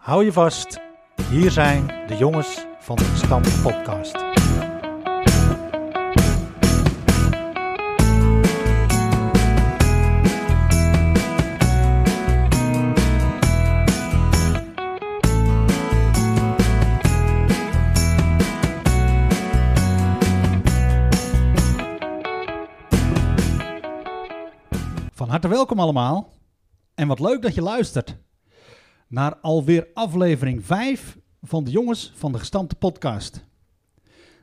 Hou je vast, hier zijn de jongens van de Stam Podcast. Van harte welkom allemaal en wat leuk dat je luistert. Naar alweer aflevering 5 van de Jongens van de Gestampte Podcast.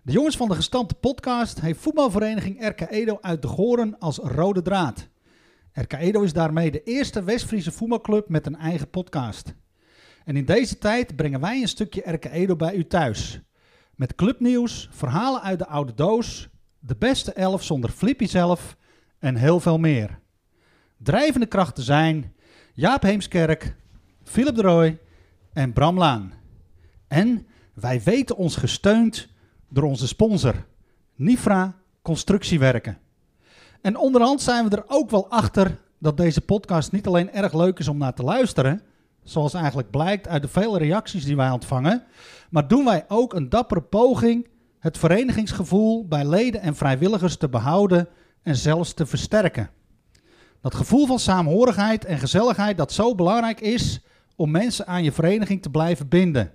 De Jongens van de Gestampte Podcast heeft voetbalvereniging RK Edo uit de Goren als rode draad. RK Edo is daarmee de eerste West-Friese voetbalclub met een eigen podcast. En in deze tijd brengen wij een stukje RK Edo bij u thuis. Met clubnieuws, verhalen uit de oude doos, de beste elf zonder Flippy zelf en heel veel meer. Drijvende krachten zijn Jaap Heemskerk, Philip de Rooij en Bram Laan. En wij weten ons gesteund door onze sponsor, Nifra Constructiewerken. En onderhand zijn we er ook wel achter dat deze podcast niet alleen erg leuk is om naar te luisteren, zoals eigenlijk blijkt uit de vele reacties die wij ontvangen, maar doen wij ook een dappere poging het verenigingsgevoel bij leden en vrijwilligers te behouden en zelfs te versterken. Dat gevoel van saamhorigheid en gezelligheid dat zo belangrijk is om mensen aan je vereniging te blijven binden.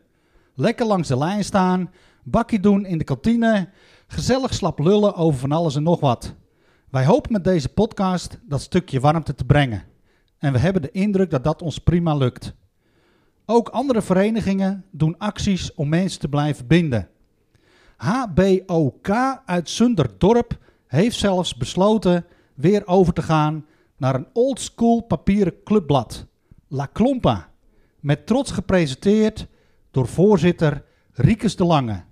Lekker langs de lijn staan, bakkie doen in de kantine, gezellig slap lullen over van alles en nog wat. Wij hopen met deze podcast dat stukje warmte te brengen. En we hebben de indruk dat dat ons prima lukt. Ook andere verenigingen doen acties om mensen te blijven binden. HBOK uit Sunderdorp heeft zelfs besloten weer over te gaan naar een oldschool papieren clubblad, La Klompa, met trots gepresenteerd door voorzitter Riekes De Lange.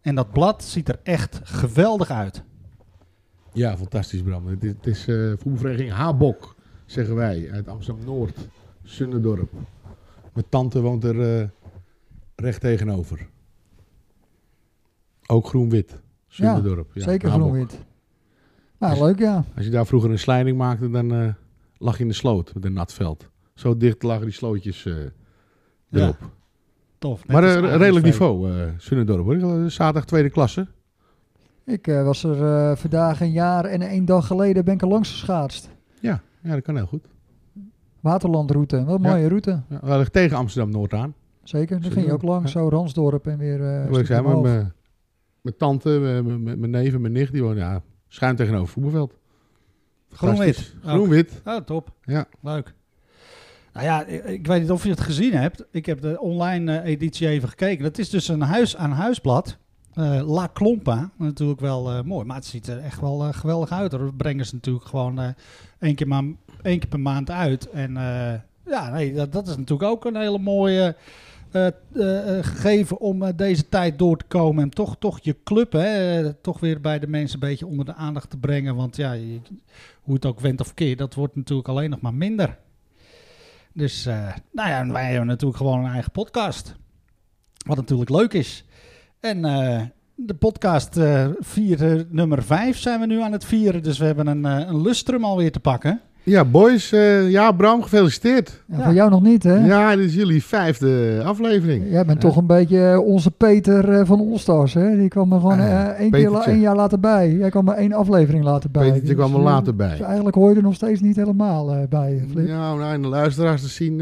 En dat blad ziet er echt geweldig uit. Ja, fantastisch Bram. Het is voetbalvereniging HBOK, zeggen wij, uit Amsterdam-Noord, Sunderdorp. Mijn tante woont er recht tegenover. Ook groen-wit, Sunderdorp. Ja, zeker HBOK. Groen-wit. Nou, leuk ja. Als je daar vroeger een slijding maakte, dan lag je in de sloot met een nat veld. Zo dicht lagen die slootjes erop. Ja, tof. Maar redelijk niveau, Sunderdorp hoor. Zaterdag tweede klasse. Ik was er vandaag een jaar en één dag geleden ben ik er langs geschaatst. Ja, dat kan heel goed. Waterlandroute, wat een mooie route. Ja, we ligt tegen Amsterdam-Noord aan. Zeker, daar ging je ook langs, zo Ransdorp en weer mijn tante, mijn neef en mijn nicht, die wonen schuin tegenover voetbalveld. Groen-wit. Groen-wit. Oh, top. Ja. Leuk. Nou ja, ik weet niet of je het gezien hebt. Ik heb de online editie even gekeken. Dat is dus een huis-aan-huisblad. La Klompa. Natuurlijk wel mooi. Maar het ziet er echt wel geweldig uit. We brengen ze natuurlijk gewoon één keer per maand uit. En dat is natuurlijk ook een hele mooie gegeven om deze tijd door te komen en toch je club toch weer bij de mensen een beetje onder de aandacht te brengen. Want ja, hoe het ook went of keer, dat wordt natuurlijk alleen nog maar minder. Dus wij hebben natuurlijk gewoon een eigen podcast. Wat natuurlijk leuk is. En de podcast nummer 5 zijn we nu aan het vieren. Dus we hebben een lustrum alweer te pakken. Ja, boys. Bram, gefeliciteerd. Ja, voor jou nog niet, hè? Ja, dit is jullie 5e aflevering. Jij bent toch een beetje onze Peter van Allstars, hè? Die kwam er gewoon één jaar later bij. Jij kwam er 1 aflevering later bij. Petertje dus, kwam er later bij. Dus eigenlijk hoor je er nog steeds niet helemaal bij, Flip. Ja, nou, en de luisteraars te zien,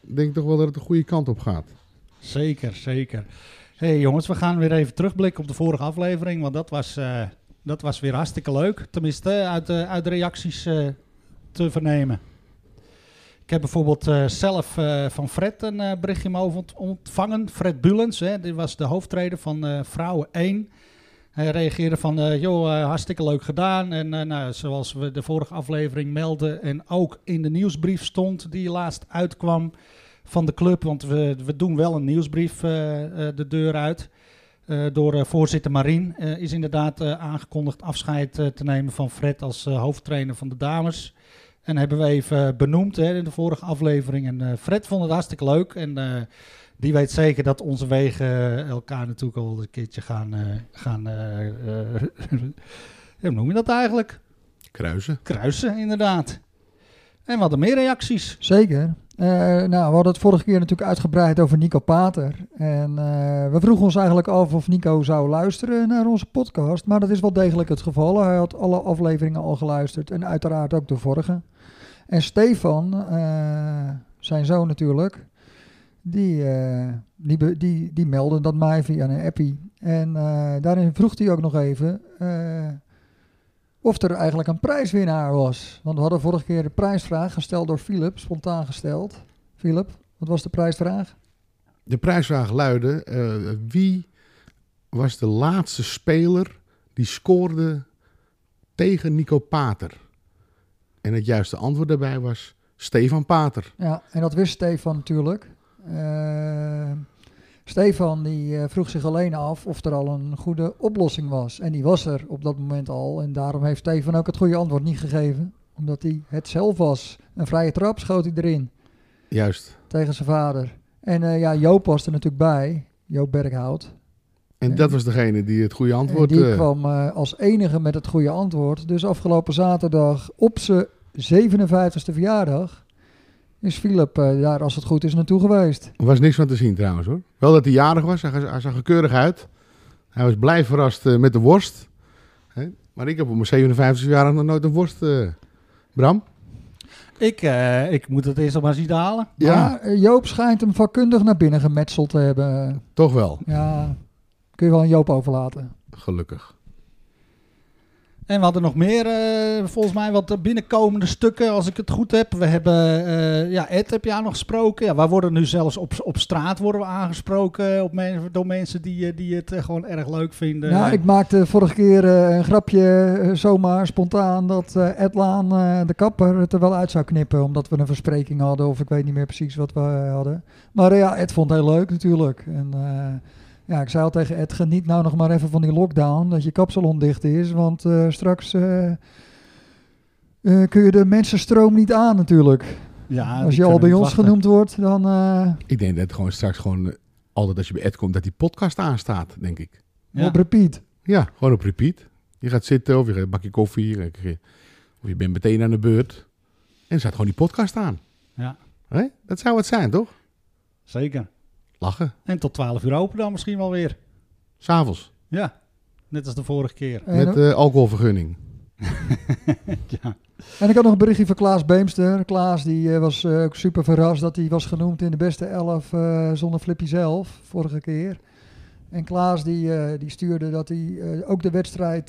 denk ik toch wel dat het de goede kant op gaat. Zeker, zeker. Hey jongens, we gaan weer even terugblikken op de vorige aflevering. Want dat was weer hartstikke leuk. Tenminste, uit de reacties te vernemen. Ik heb bijvoorbeeld zelf van Fred een berichtje mogen ontvangen. Fred Bulens, die was de hoofdtrainer van Vrouwen 1. Hij reageerde van, hartstikke leuk gedaan. En zoals we de vorige aflevering melden en ook in de nieuwsbrief stond die laatst uitkwam van de club. Want we doen wel een nieuwsbrief de deur uit. Door voorzitter Marien is inderdaad aangekondigd afscheid te nemen van Fred als hoofdtrainer van de dames. En hebben we even benoemd in de vorige aflevering. En Fred vond het hartstikke leuk. En die weet zeker dat onze wegen elkaar natuurlijk al een keertje gaan hoe noem je dat eigenlijk? Kruisen. Kruisen, inderdaad. En wat er meer reacties. Zeker. Nou, we hadden het vorige keer natuurlijk uitgebreid over Nico Pater. En we vroegen ons eigenlijk af of Nico zou luisteren naar onze podcast. Maar dat is wel degelijk het geval. Hij had alle afleveringen al geluisterd en uiteraard ook de vorige. En Stefan, zijn zoon natuurlijk, die meldde dat mij via een appie. En daarin vroeg hij ook nog even of er eigenlijk een prijswinnaar was. Want we hadden vorige keer de prijsvraag gesteld door Philip, spontaan gesteld. Philip, wat was de prijsvraag? De prijsvraag luidde, wie was de laatste speler die scoorde tegen Nico Pater? En het juiste antwoord daarbij was Stefan Pater. Ja, en dat wist Stefan natuurlijk. Stefan die vroeg zich alleen af of er al een goede oplossing was. En die was er op dat moment al. En daarom heeft Stefan ook het goede antwoord niet gegeven. Omdat hij het zelf was. Een vrije trap schoot hij erin. Juist. Tegen zijn vader. En ja, Joop was er natuurlijk bij. Joop Berghout. En dat was degene die het goede antwoord... En die kwam als enige met het goede antwoord. Dus afgelopen zaterdag op zijn 57e verjaardag... is Philip daar, als het goed is, naartoe geweest. Er was niks van te zien trouwens hoor. Wel dat hij jarig was, hij zag er keurig uit. Hij was blij verrast met de worst. Hè? Maar ik heb op mijn 57e jaar nog nooit een worst, Bram. Ik moet het eerst nog maar zien te halen. Ja. Maar Joop schijnt hem vakkundig naar binnen gemetseld te hebben. Toch wel. Ja, kun je wel aan Joop overlaten. Gelukkig. En we hadden nog meer, volgens mij, wat binnenkomende stukken, als ik het goed heb. We hebben, Ed heb je aan nog gesproken. Ja, wij worden nu zelfs op straat aangesproken door mensen die het gewoon erg leuk vinden. Nou, ik maakte vorige keer een grapje, zomaar spontaan, dat Ed Laan, de kapper, het er wel uit zou knippen. Omdat we een verspreking hadden, of ik weet niet meer precies wat we hadden. Maar ja, Ed vond het heel leuk natuurlijk. En... ja, ik zei al tegen Ed, geniet nou nog maar even van die lockdown, dat je kapsalon dicht is, want straks kun je de mensenstroom niet aan natuurlijk. Ja, als je al bij ons wachten. Genoemd wordt, dan... Ik denk dat gewoon straks altijd als je bij Ed komt, dat die podcast aanstaat, denk ik. Ja. Op repeat. Ja, gewoon op repeat. Je gaat zitten of je gaat een bakje koffie, of je bent meteen aan de beurt. En er staat gewoon die podcast aan. Ja. Hè? Dat zou het zijn, toch? Zeker. Lachen. En tot 12 uur open dan misschien wel weer. 's Avonds. Ja, net als de vorige keer. Met alcoholvergunning. Ja. En ik had nog een berichtje van Klaas Beemster. Klaas die was ook super verrast dat hij was genoemd in de beste 11 zonder Flippy zelf, vorige keer. En Klaas die stuurde dat hij ook de wedstrijd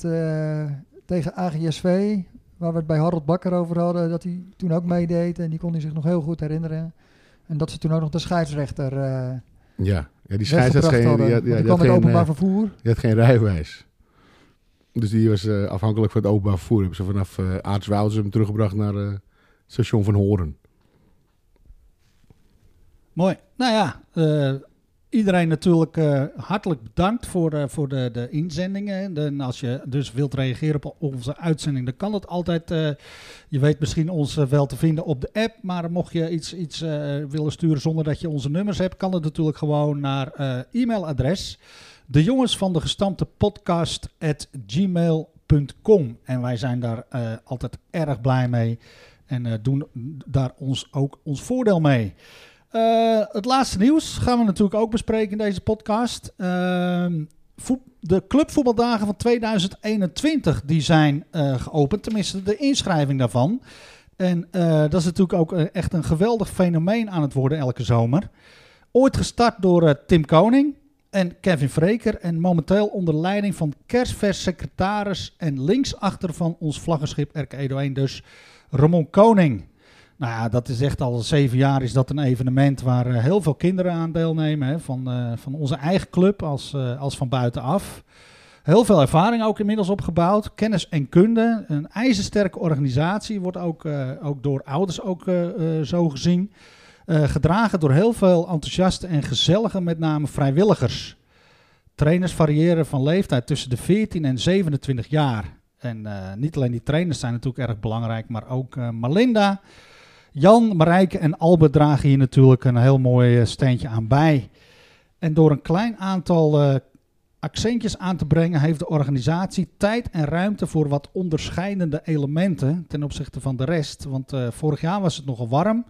tegen AGSV, waar we het bij Harold Bakker over hadden, dat hij toen ook meedeed en die kon hij zich nog heel goed herinneren. En dat ze toen ook nog de scheidsrechter... Ja, die scheidsrechter kwam met openbaar vervoer. Die had geen rijbewijs. Dus die was afhankelijk van het openbaar vervoer. Hebben ze vanaf Aartswoude hem teruggebracht naar het station van Hoorn. Mooi. Nou ja, iedereen natuurlijk hartelijk bedankt voor de inzendingen. En als je dus wilt reageren op onze uitzending, dan kan dat altijd. Je weet misschien ons wel te vinden op de app. Maar mocht je iets willen sturen zonder dat je onze nummers hebt, kan het natuurlijk gewoon naar e-mailadres. dejongensvandegestamptepodcast@gmail.com. En wij zijn daar altijd erg blij mee. En doen daar ons voordeel mee. Het laatste nieuws gaan we natuurlijk ook bespreken in deze podcast. De clubvoetbaldagen van 2021 die zijn geopend, tenminste de inschrijving daarvan. En dat is natuurlijk ook echt een geweldig fenomeen aan het worden elke zomer. Ooit gestart door Tim Koning en Kevin Vreker en momenteel onder leiding van kerstvers secretaris en linksachter van ons vlaggenschip RK Edo 1 dus Ramon Koning. Nou ja, dat is echt al 7 jaar is dat een evenement waar heel veel kinderen aan deelnemen. Hè, van onze eigen club als van buitenaf. Heel veel ervaring ook inmiddels opgebouwd. Kennis en kunde. Een ijzersterke organisatie. Wordt ook door ouders zo gezien. Gedragen door heel veel enthousiaste en gezellige, met name vrijwilligers. Trainers variëren van leeftijd tussen de 14 en 27 jaar. En niet alleen die trainers zijn natuurlijk erg belangrijk, maar ook Malinda... Jan, Marijke en Albert dragen hier natuurlijk een heel mooi steentje aan bij. En door een klein aantal accentjes aan te brengen, heeft de organisatie tijd en ruimte voor wat onderscheidende elementen ten opzichte van de rest. Want vorig jaar was het nogal warm.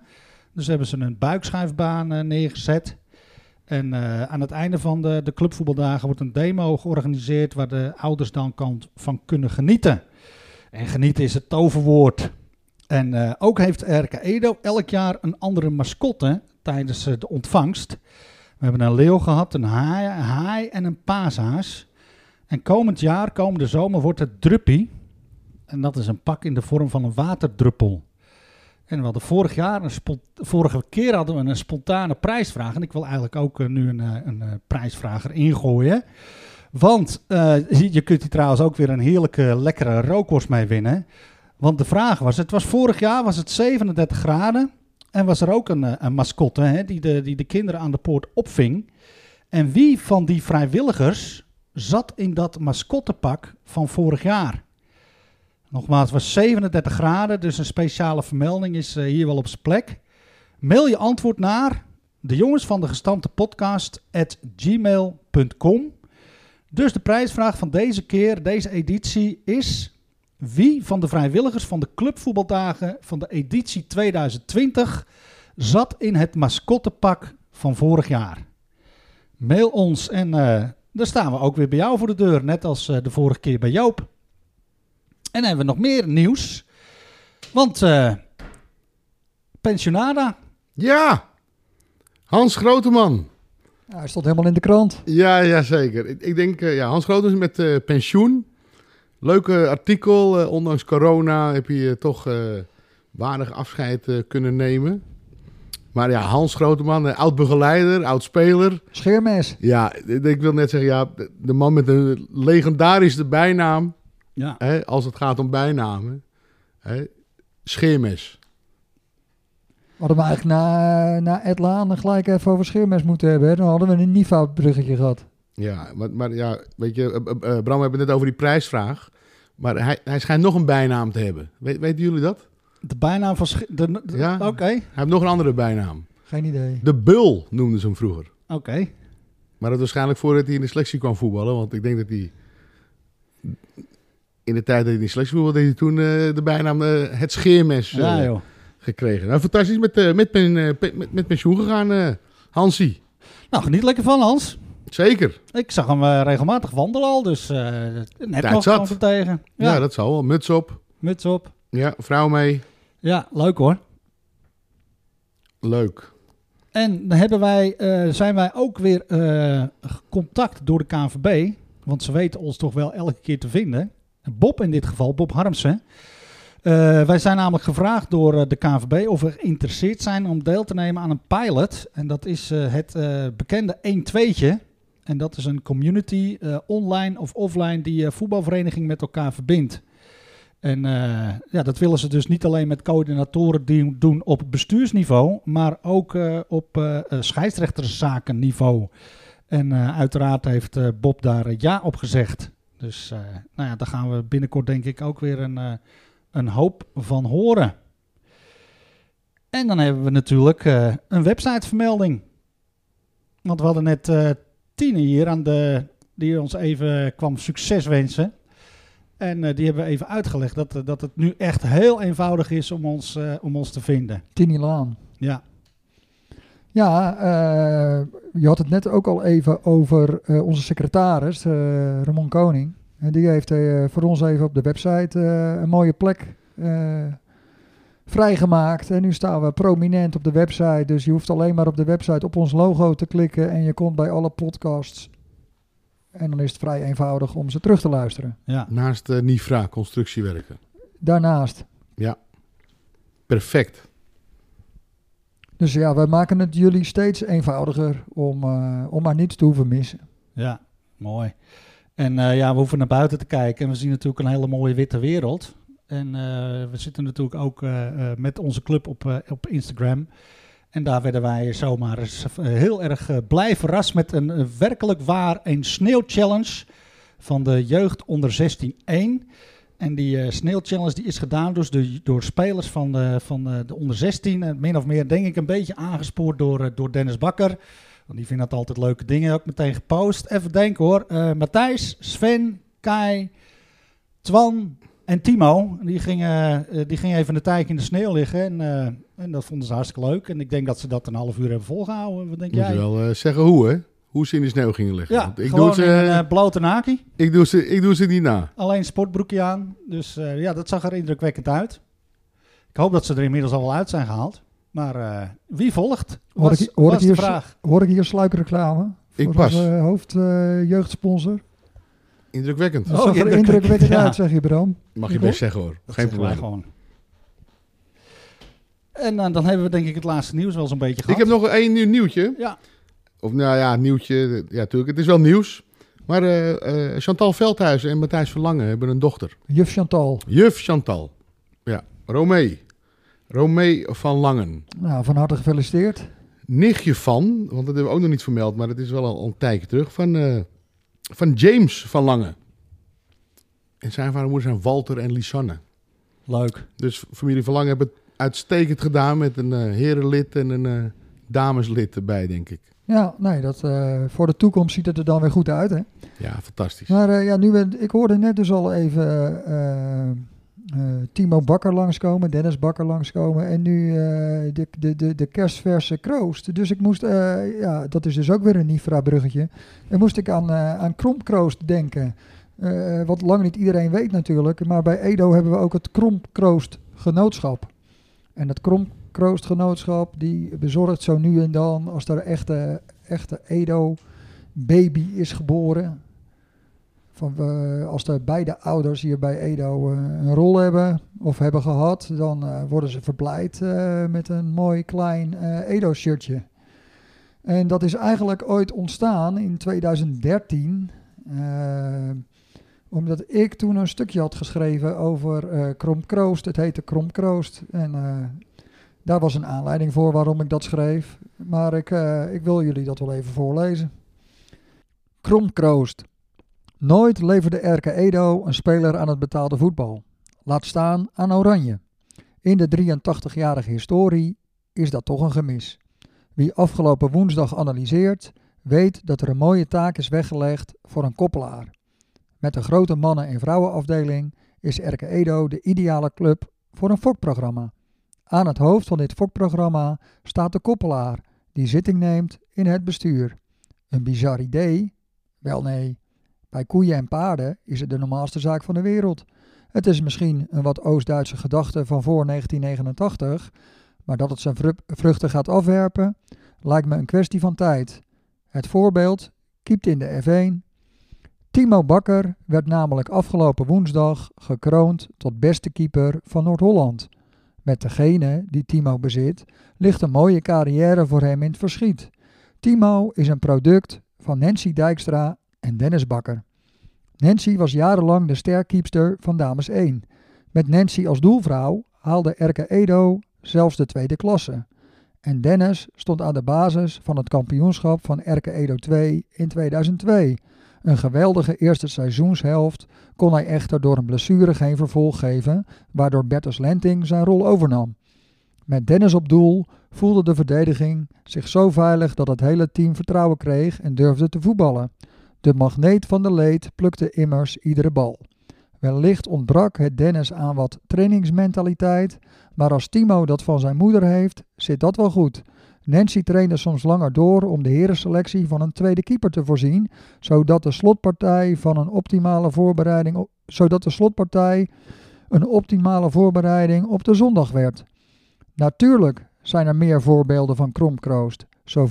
Dus hebben ze een buikschuifbaan neergezet. En aan het einde van de clubvoetbaldagen wordt een demo georganiseerd waar de ouders dan van kunnen genieten. En genieten is het toverwoord. En ook heeft RK Edo elk jaar een andere mascotte tijdens de ontvangst. We hebben een leeuw gehad, een haai en een paashaas. En komend jaar, komende zomer, wordt het druppie. En dat is een pak in de vorm van een waterdruppel. En we hadden vorige keer hadden we een spontane prijsvraag. En ik wil eigenlijk ook nu een prijsvraag erin gooien. Want je kunt hier trouwens ook weer een heerlijke, lekkere rookworst mee winnen. Want de vraag was, vorig jaar was het 37 graden. En was er ook een mascotte die de kinderen aan de poort opving. En wie van die vrijwilligers zat in dat mascottepak van vorig jaar? Nogmaals, het was 37 graden, dus een speciale vermelding is hier wel op zijn plek. Mail je antwoord naar dejongensvandegestamptepodcast@gmail.com. Dus de prijsvraag van deze keer, deze editie is: wie van de vrijwilligers van de clubvoetbaldagen van de editie 2020 zat in het mascottepak van vorig jaar? Mail ons en dan staan we ook weer bij jou voor de deur, net als de vorige keer bij Joop. En dan hebben we nog meer nieuws. Want pensionada. Ja, Hans Groteman. Ja, hij stond helemaal in de krant. Ja, zeker. Ik denk, Hans Groteman met pensioen. Leuke artikel. Ondanks corona heb je toch waardig afscheid kunnen nemen. Maar ja, Hans Groteman, oud-begeleider, oud-speler. Scheermes. Ja, ik wil net zeggen, de man met een legendarische bijnaam. Ja. He, als het gaat om bijnamen. He, Scheermes. We hadden we eigenlijk na Ed Laan gelijk even over Scheermes moeten hebben. He. Dan hadden we een Nifa-bruggetje gehad. Ja, maar ja, weet je, Bram, we hebben het net over die prijsvraag. Maar hij schijnt nog een bijnaam te hebben. Weten jullie dat? De bijnaam van Scheermes? Ja, okay. Hij heeft nog een andere bijnaam. Geen idee. De Bul noemden ze hem vroeger. Oké. Okay. Maar dat waarschijnlijk voordat hij in de selectie kwam voetballen. Want ik denk dat hij... In de tijd dat hij niet slecht voelde, deed hij toen de bijnaam het Scheermes gekregen. Nou, fantastisch met pensioen gegaan, Hansie. Nou, geniet lekker van, Hans. Zeker. Ik zag hem regelmatig wandelen al, dus net tijd nog zat. Van tegen. Ja. Ja, dat zal wel. Muts op. Muts op. Ja, vrouw mee. Ja, leuk hoor. Leuk. En dan zijn wij ook weer contact door de KNVB, want ze weten ons toch wel elke keer te vinden. Bob in dit geval, Bob Harmsen. Wij zijn namelijk gevraagd door de KNVB of we geïnteresseerd zijn om deel te nemen aan een pilot. En dat is het bekende 1-2'tje. En dat is een community, online of offline, die voetbalvereniging met elkaar verbindt. En dat willen ze dus niet alleen met coördinatoren die doen op bestuursniveau, maar ook op scheidsrechterszakenniveau. En uiteraard heeft Bob daar ja op gezegd. Dus daar gaan we binnenkort denk ik ook weer een hoop van horen. En dan hebben we natuurlijk een websitevermelding. Want we hadden net Tine hier die ons even kwam succes wensen. En die hebben we even uitgelegd dat het nu echt heel eenvoudig is om ons te vinden. Tine Laan. Ja. Ja, je had het net ook al even over onze secretaris, Ramon Koning. En die heeft voor ons even op de website een mooie plek vrijgemaakt. En nu staan we prominent op de website. Dus je hoeft alleen maar op de website op ons logo te klikken. En je komt bij alle podcasts. En dan is het vrij eenvoudig om ze terug te luisteren. Ja. Naast Nifra Constructiewerken. Daarnaast. Ja, perfect. Dus ja, wij maken het jullie steeds eenvoudiger om maar niets te hoeven missen. Ja, mooi. En we hoeven naar buiten te kijken en we zien natuurlijk een hele mooie witte wereld. En we zitten natuurlijk ook met onze club op Instagram. En daar werden wij zomaar eens heel erg blij verrast met een werkelijk waar een sneeuwchallenge van de jeugd onder 16-1. En die sneeuwchallenge die is gedaan dus door spelers van de onder 16. Min of meer denk ik een beetje aangespoord door Dennis Bakker. Want die vindt dat altijd leuke dingen. Ook meteen gepost. Even denken hoor. Matthijs, Sven, Kai, Twan, En Timo, die ging even een tijdje in de sneeuw liggen en dat vonden ze hartstikke leuk. En ik denk dat ze dat een half uur hebben volgehouden. Wat denk jij? Moet je wel zeggen hoe, hè? Hoe ze in de sneeuw gingen liggen. Ja, ik doe ze, in een blote naki. Ik doe ze niet na. Alleen sportbroekje aan. Dus ja, dat zag er indrukwekkend uit. Ik hoop dat ze er inmiddels al wel uit zijn gehaald. Maar wie volgt? Hoor ik hier sluikreclame? Ik pas. Hoofdjeugdsponsor. Indrukwekkend. Dat zag er indrukwekkend uit, zeg je, Bram. Mag je best zeggen, hoor. Geen probleem. Gewoon. En dan hebben we denk ik het laatste nieuws wel eens een beetje gehad. Ik heb nog één nieuw nieuwtje. Ja. Of nou ja, nieuwtje. Ja, natuurlijk. Het is wel nieuws. Maar Chantal Veldhuizen en Matthijs Verlangen hebben een dochter. Juf Chantal. Ja. Romee van Langen. Nou, van harte gefeliciteerd. Nichtje van, want dat hebben we ook nog niet vermeld, maar dat is wel al een tijdje terug, van James van Lange. En zijn vader en moeder zijn Walter en Lisanne. Leuk. Dus familie Van Lange hebben het uitstekend gedaan met een herenlid en een dameslid erbij, denk ik. Ja, nee, voor de toekomst ziet het er dan weer goed uit, hè? Ja, fantastisch. Maar ja, ik hoorde net dus al even Timo Bakker langskomen, Dennis Bakker langskomen en nu de kerstverse kroost. Dus ik moest, ja, dat is dus ook weer een Nifra-bruggetje. Dan moest ik aan Kromkroost denken. Wat lang niet iedereen weet natuurlijk, maar bij Edo hebben we ook het Kromkroost-genootschap. En dat Kromkroost-genootschap die bezorgt zo nu en dan, als er echte Edo-baby is geboren. Als de beide ouders hier bij Edo een rol hebben of hebben gehad, dan worden ze verblijd met een mooi klein Edo-shirtje. En dat is eigenlijk ooit ontstaan in 2013, omdat ik toen een stukje had geschreven over Kromkroost. Het heette Kromkroost en daar was een aanleiding voor waarom ik dat schreef. Maar ik wil jullie dat wel even voorlezen. Kromkroost. Nooit leverde RK Edo een speler aan het betaalde voetbal. Laat staan aan Oranje. In de 83-jarige historie is dat toch een gemis. Wie afgelopen woensdag analyseert, weet dat er een mooie taak is weggelegd voor een koppelaar. Met de grote mannen- en vrouwenafdeling is RK Edo de ideale club voor een fokprogramma. Aan het hoofd van dit fokprogramma staat de koppelaar die zitting neemt in het bestuur. Een bizar idee? Wel nee. Bij koeien en paarden is het de normaalste zaak van de wereld. Het is misschien een wat Oost-Duitse gedachte van voor 1989, maar dat het zijn vruchten gaat afwerpen, lijkt me een kwestie van tijd. Het voorbeeld kiept in de F1. Timo Bakker werd namelijk afgelopen woensdag gekroond tot beste keeper van Noord-Holland. Met degene die Timo bezit, ligt een mooie carrière voor hem in het verschiet. Timo is een product van Nancy Dijkstra en Dennis Bakker. Nancy was jarenlang de sterkeepster van Dames 1. Met Nancy als doelvrouw haalde RK Edo zelfs de tweede klasse. En Dennis stond aan de basis van het kampioenschap van RK Edo 2 in 2002. Een geweldige eerste seizoenshelft kon hij echter door een blessure geen vervolg geven, waardoor Bertus Lenting zijn rol overnam. Met Dennis op doel voelde de verdediging zich zo veilig dat het hele team vertrouwen kreeg en durfde te voetballen. De magneet van de leed plukte immers iedere bal. Wellicht ontbrak het Dennis aan wat trainingsmentaliteit, maar als Timo dat van zijn moeder heeft, zit dat wel goed. Nancy trainde soms langer door om de herenselectie van een tweede keeper te voorzien, zodat de slotpartij een optimale voorbereiding op de zondag werd. Natuurlijk zijn er meer voorbeelden van Kromkroost. Zo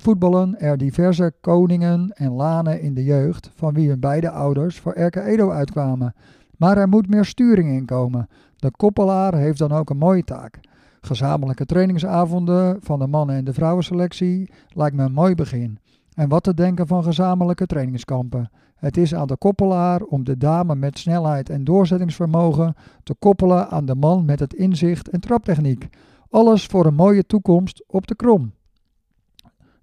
voetballen er diverse koningen en lanen in de jeugd, van wie hun beide ouders voor RK Edo uitkwamen. Maar er moet meer sturing in komen. De koppelaar heeft dan ook een mooie taak. Gezamenlijke trainingsavonden van de mannen- en de vrouwenselectie lijkt me een mooi begin. En wat te denken van gezamenlijke trainingskampen. Het is aan de koppelaar om de dame met snelheid en doorzettingsvermogen te koppelen aan de man met het inzicht en traptechniek. Alles voor een mooie toekomst op de Krom.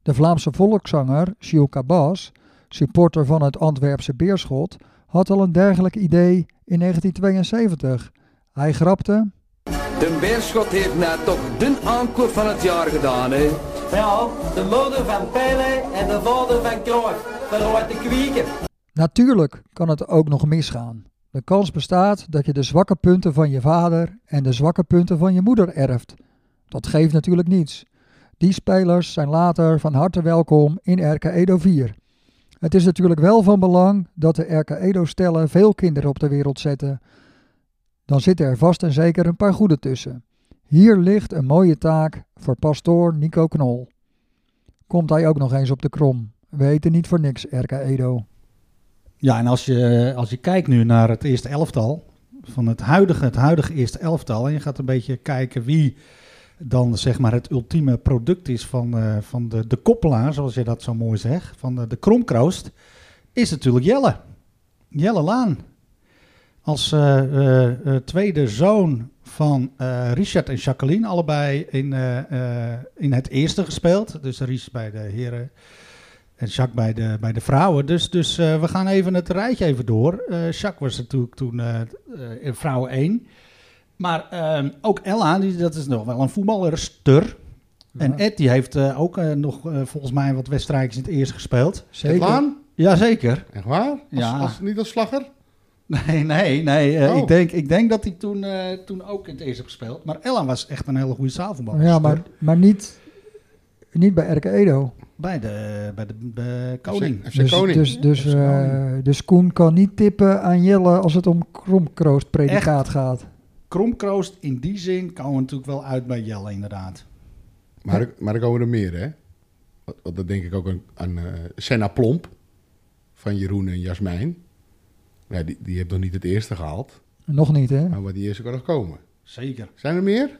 De Vlaamse volkszanger Gilles Cabas, supporter van het Antwerpse Beerschot, had al een dergelijk idee in 1972. Hij grapte: de Beerschot heeft net toch de aankoop van het jaar gedaan, hè? Ja, de moeder van Pele en de vader van Cruyff, van Roy de Kwieken. Natuurlijk kan het ook nog misgaan. De kans bestaat dat je de zwakke punten van je vader en de zwakke punten van je moeder erft. Dat geeft natuurlijk niets. Die spelers zijn later van harte welkom in RK Edo 4. Het is natuurlijk wel van belang dat de RK Edo-stellen veel kinderen op de wereld zetten. Dan zitten er vast en zeker een paar goede tussen. Hier ligt een mooie taak voor pastoor Nico Knol. Komt hij ook nog eens op de krom. We heten niet voor niks RK Edo. Ja, en als je kijkt nu naar het eerste elftal, van het huidige eerste elftal, en je gaat een beetje kijken wie dan zeg maar het ultieme product is van de koppelaar, zoals je dat zo mooi zegt, van de kromkroost, is natuurlijk Jelle Laan. Als tweede zoon van Richard en Jacqueline, allebei in het eerste gespeeld. Dus Ries bij de heren en Jacques bij de vrouwen. Dus we gaan even het rijtje even door. Jacques was natuurlijk toen in vrouwen 1. Maar ook Ella, dat is nog wel een voetballerster. Ja. En Ed, die heeft ook nog volgens mij wat wedstrijdjes in het eerste gespeeld. Zeker. Ja, zeker. Echt waar? Als niet als slagger? Nee. Oh. Ik denk dat hij toen ook in het eerste gespeeld. Maar Ella was echt een hele goede zaalvoetballer. Ja, maar niet bij RK Edo. Bij de Koning. Koning. Dus Koen kan niet tippen aan Jelle als het om kromkroost predicaat echt gaat. Kromkroost in die zin komen we natuurlijk wel uit bij Jelle, inderdaad. Maar er komen er meer, hè? Want dat denk ik ook aan Senna Plomp van Jeroen en Jasmijn. Ja, die heeft nog niet het eerste gehaald. Nog niet, hè? Maar die eerste kan nog komen. Zeker. Zijn er meer?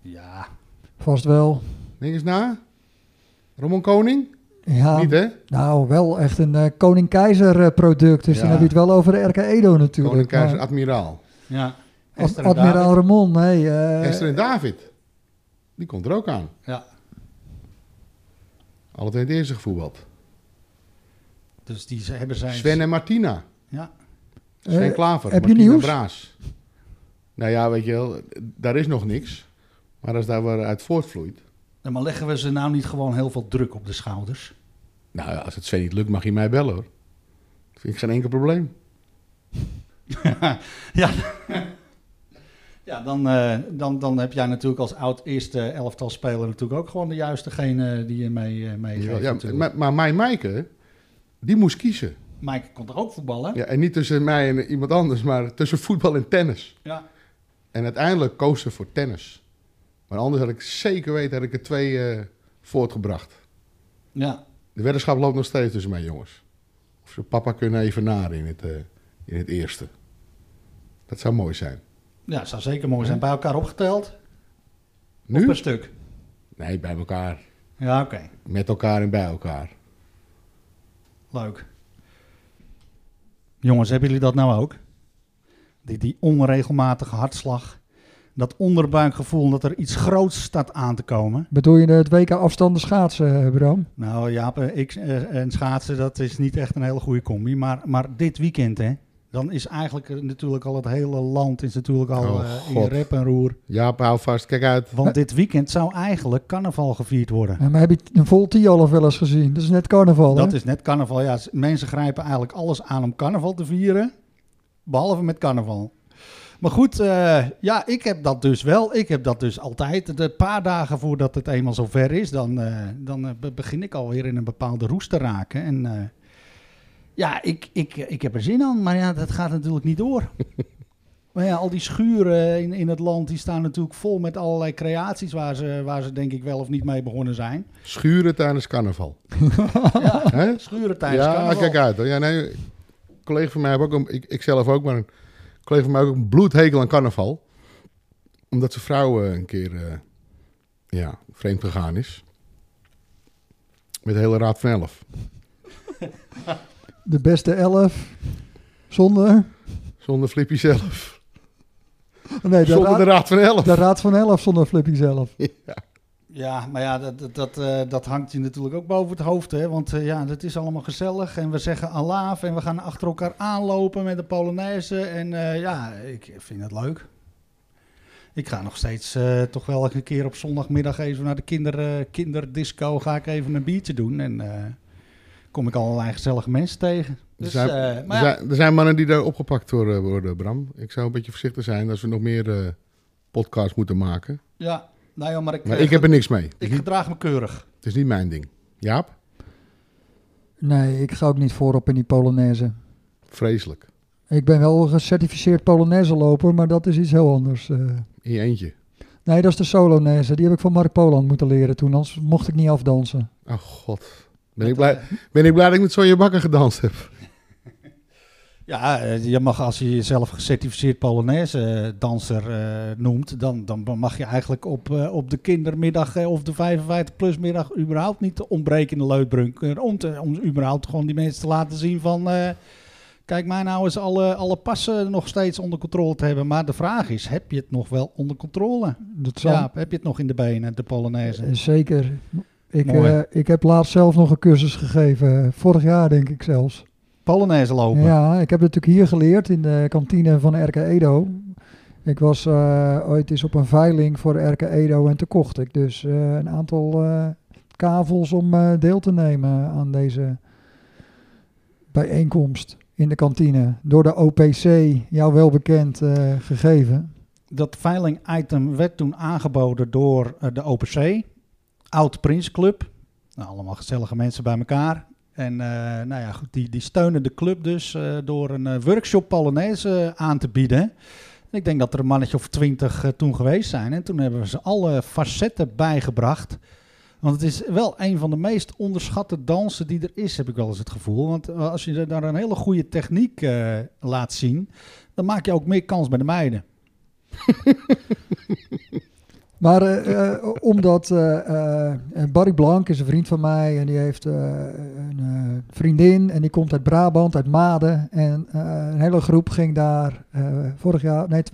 Ja. Vast wel. Denk eens na. Ramon Koning? Ja. Niet, hè? Nou, wel echt een koning-keizer product. Dus ja, dan heb je het wel over de RK Edo natuurlijk. Koning-keizer-admiraal. Ja. Admiraal Ramon, nee. Esther en David. Die komt er ook aan. Ja. Alle twee het eerste gevoetbald. Dus die hebben zijn... Sven en Martina. Ja. Sven Klaver. Heb Martina je nieuws? Braas. Nou ja, weet je wel, daar is nog niks. Maar als daar weer uit voortvloeit... Ja, maar leggen we ze nou niet gewoon heel veel druk op de schouders? Nou ja, als het Sven niet lukt, mag je mij bellen, hoor. Dat vind ik geen enkel probleem. Ja, dan heb jij natuurlijk als oud-eerste elftal speler natuurlijk ook gewoon de juiste gene die je mee geeft. Ja, maar mijn Meike... Die moest kiezen. Mike kon toch ook voetballen? Ja, en niet tussen mij en iemand anders, maar tussen voetbal en tennis. Ja. En uiteindelijk koos ze voor tennis. Maar anders had ik zeker weten dat ik er twee voortgebracht. Ja. De weddenschap loopt nog steeds tussen mij, jongens. Of ze papa kunnen even naar in het eerste. Dat zou mooi zijn. Ja, dat zou zeker mooi zijn. Bij elkaar opgeteld? Nu? Of per stuk? Nee, bij elkaar. Ja, oké. Met elkaar en bij elkaar. Leuk. Jongens, hebben jullie dat nou ook? Die onregelmatige hartslag. Dat onderbuikgevoel dat er iets groots staat aan te komen. Bedoel je het WK afstanden schaatsen, Bram? Nou Jaap, ik en schaatsen, dat is niet echt een hele goede combi. Maar dit weekend, hè, dan is eigenlijk natuurlijk al het hele land is natuurlijk al in rep en roer. Jaap, hou vast, kijk uit. Want dit weekend zou eigenlijk carnaval gevierd worden. Ja, maar heb je een vol tial of wel eens gezien? Dat is net carnaval, hè? Dat is net carnaval, ja. Mensen grijpen eigenlijk alles aan om carnaval te vieren. Behalve met carnaval. Maar goed, ja, ik heb dat dus wel. Ik heb dat dus altijd. De paar dagen voordat het eenmaal zover is, dan begin ik alweer in een bepaalde roes te raken. En... ja, ik heb er zin aan, maar ja, dat gaat natuurlijk niet door. Maar ja, al die schuren in het land, die staan natuurlijk vol met allerlei creaties waar ze denk ik wel of niet mee begonnen zijn. Schuren tijdens carnaval. Ja, schuren tijdens carnaval. Ja, kijk uit. Ja, nee, een collega van mij ook een bloedhekel aan carnaval. Omdat zijn vrouw een keer vreemd gegaan is. Met de hele raad van 11. De beste 11, zonder Flippy zelf. Nee, zonder de raad van 11. De raad van 11 zonder Flippy zelf. Ja, maar ja, dat hangt je natuurlijk ook boven het hoofd, hè? Want ja, dat is allemaal gezellig en we zeggen alaaf en we gaan achter elkaar aanlopen met de Polonaise en ja, ik vind het leuk. Ik ga nog steeds toch wel een keer op zondagmiddag even naar de kinderdisco, ga ik even een biertje doen en... kom ik allerlei gezellige mensen tegen. Dus, er zijn mannen die daar opgepakt worden, Bram. Ik zou een beetje voorzichtig zijn als we nog meer podcasts moeten maken. Ja, nou ja, maar ik heb er niks mee. Ik gedraag me keurig. Het is niet mijn ding. Jaap? Nee, ik ga ook niet voorop in die Polonaise. Vreselijk. Ik ben wel gecertificeerd Polonaise loper, maar dat is iets heel anders. In je eentje? Nee, dat is de Solonaise. Die heb ik van Mark Poland moeten leren toen, anders mocht ik niet afdansen. Oh god. Ben ik blij dat ik met Sonja Bakker gedanst heb. Ja, je mag, als je jezelf gecertificeerd Polonaise danser noemt, dan mag je eigenlijk op de kindermiddag of de 55-plus middag überhaupt niet ontbreken in de Leutbrunker. Om überhaupt gewoon die mensen te laten zien van... Kijk, mij nou eens alle passen nog steeds onder controle te hebben. Maar de vraag is, heb je het nog wel onder controle? Ja, heb je het nog in de benen, de Polonaise? Zeker. Ik heb laatst zelf nog een cursus gegeven. Vorig jaar denk ik zelfs. Polonaise lopen? Ja, ik heb het natuurlijk hier geleerd in de kantine van RK Edo. Ik was ooit eens op een veiling voor RK Edo en toen kocht ik dus een aantal kavels om deel te nemen aan deze bijeenkomst. In de kantine, door de OPC, jou wel bekend, gegeven. Dat veiling-item werd toen aangeboden door de OPC, Oud Prins Club. Nou, allemaal gezellige mensen bij elkaar. En nou ja, goed, die steunen de club dus door een workshop Polonaise aan te bieden. En ik denk dat er een mannetje of 20 toen geweest zijn. En toen hebben we ze alle facetten bijgebracht... Want het is wel een van de meest onderschatte dansen die er is, heb ik wel eens het gevoel. Want als je daar een hele goede techniek laat zien, dan maak je ook meer kans bij de meiden. Maar omdat Barry Blank is een vriend van mij en die heeft een vriendin en die komt uit Brabant, uit Maden. En een hele groep ging daar 2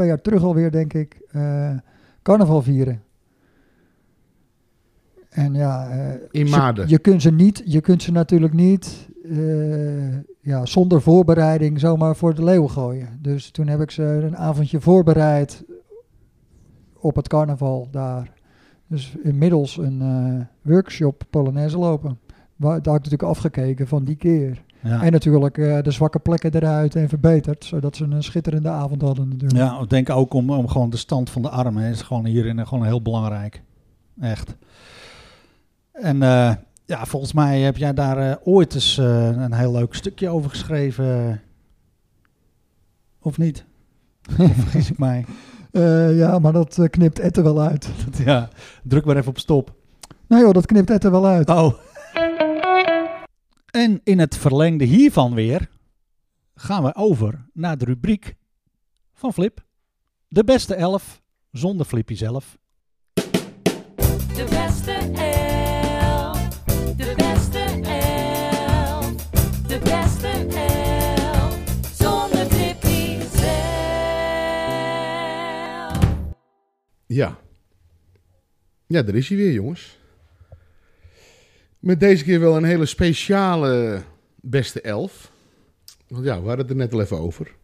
jaar terug alweer denk ik, carnaval vieren. En ja, in Maden. Je kunt ze natuurlijk niet zonder voorbereiding zomaar voor de leeuw gooien. Dus toen heb ik ze een avondje voorbereid op het carnaval daar. Dus inmiddels een workshop Polonaise lopen. Daar had ik natuurlijk afgekeken van die keer. Ja. En natuurlijk de zwakke plekken eruit en verbeterd, zodat ze een schitterende avond hadden natuurlijk. Ja, ik denk ook om gewoon de stand van de arm. Hè. Is gewoon hierin gewoon heel belangrijk. Echt. En volgens mij heb jij daar ooit eens een heel leuk stukje over geschreven. Of niet? Of vergis ik mij? Ja, maar dat knipt Ed er wel uit. Ja, druk maar even op stop. Nee joh, dat knipt Ed er wel uit. Oh. En in het verlengde hiervan weer gaan we over naar de rubriek van Flip. De beste 11 zonder Flippie zelf. De beste 11. Ja, daar is hij weer, jongens. Met deze keer wel een hele speciale beste 11. Want ja, we hadden het er net al even over.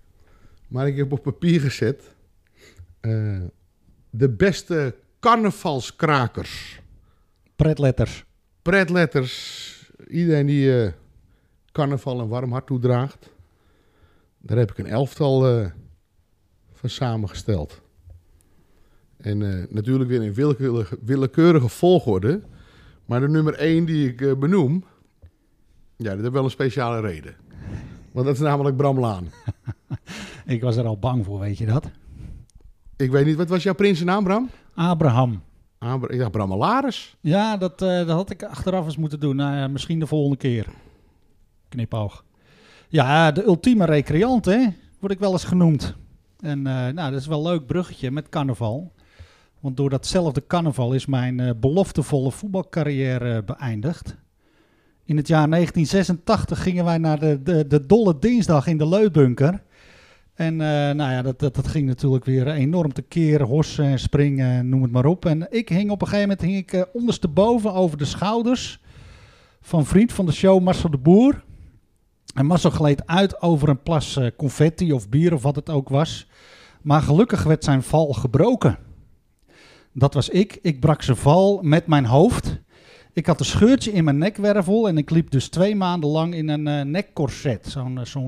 Maar ik heb op papier gezet... de beste carnavalskrakers. Pretletters. Iedereen die carnaval een warm hart toedraagt. Daar heb ik een elftal van samengesteld. En natuurlijk weer in willekeurige volgorde. Maar de nummer 1 die ik benoem... Ja, dat heeft wel een speciale reden. Want dat is namelijk Bram Laan. Ik was er al bang voor, weet je dat? Ik weet niet, wat was jouw prinsennaam, Bram? Abraham. Ik dacht Brammelaris. Ja, dat had ik achteraf eens moeten doen. Misschien de volgende keer. Knipoog. Ja, de ultieme recreant, hè? Word ik wel eens genoemd. En dat is wel een leuk bruggetje met carnaval... Want door datzelfde carnaval is mijn beloftevolle voetbalcarrière beëindigd. In het jaar 1986 gingen wij naar de Dolle Dinsdag in de Leutbunker. En dat ging natuurlijk weer enorm tekeer. Horsen, springen, noem het maar op. En ik hing op een gegeven moment ondersteboven over de schouders van vriend van de show Marcel de Boer. En Marcel gleed uit over een plas confetti of bier of wat het ook was. Maar gelukkig werd zijn val gebroken. Dat was ik. Ik brak zijn val met mijn hoofd. Ik had een scheurtje in mijn nekwervel en ik liep dus 2 maanden lang in een nekkorset.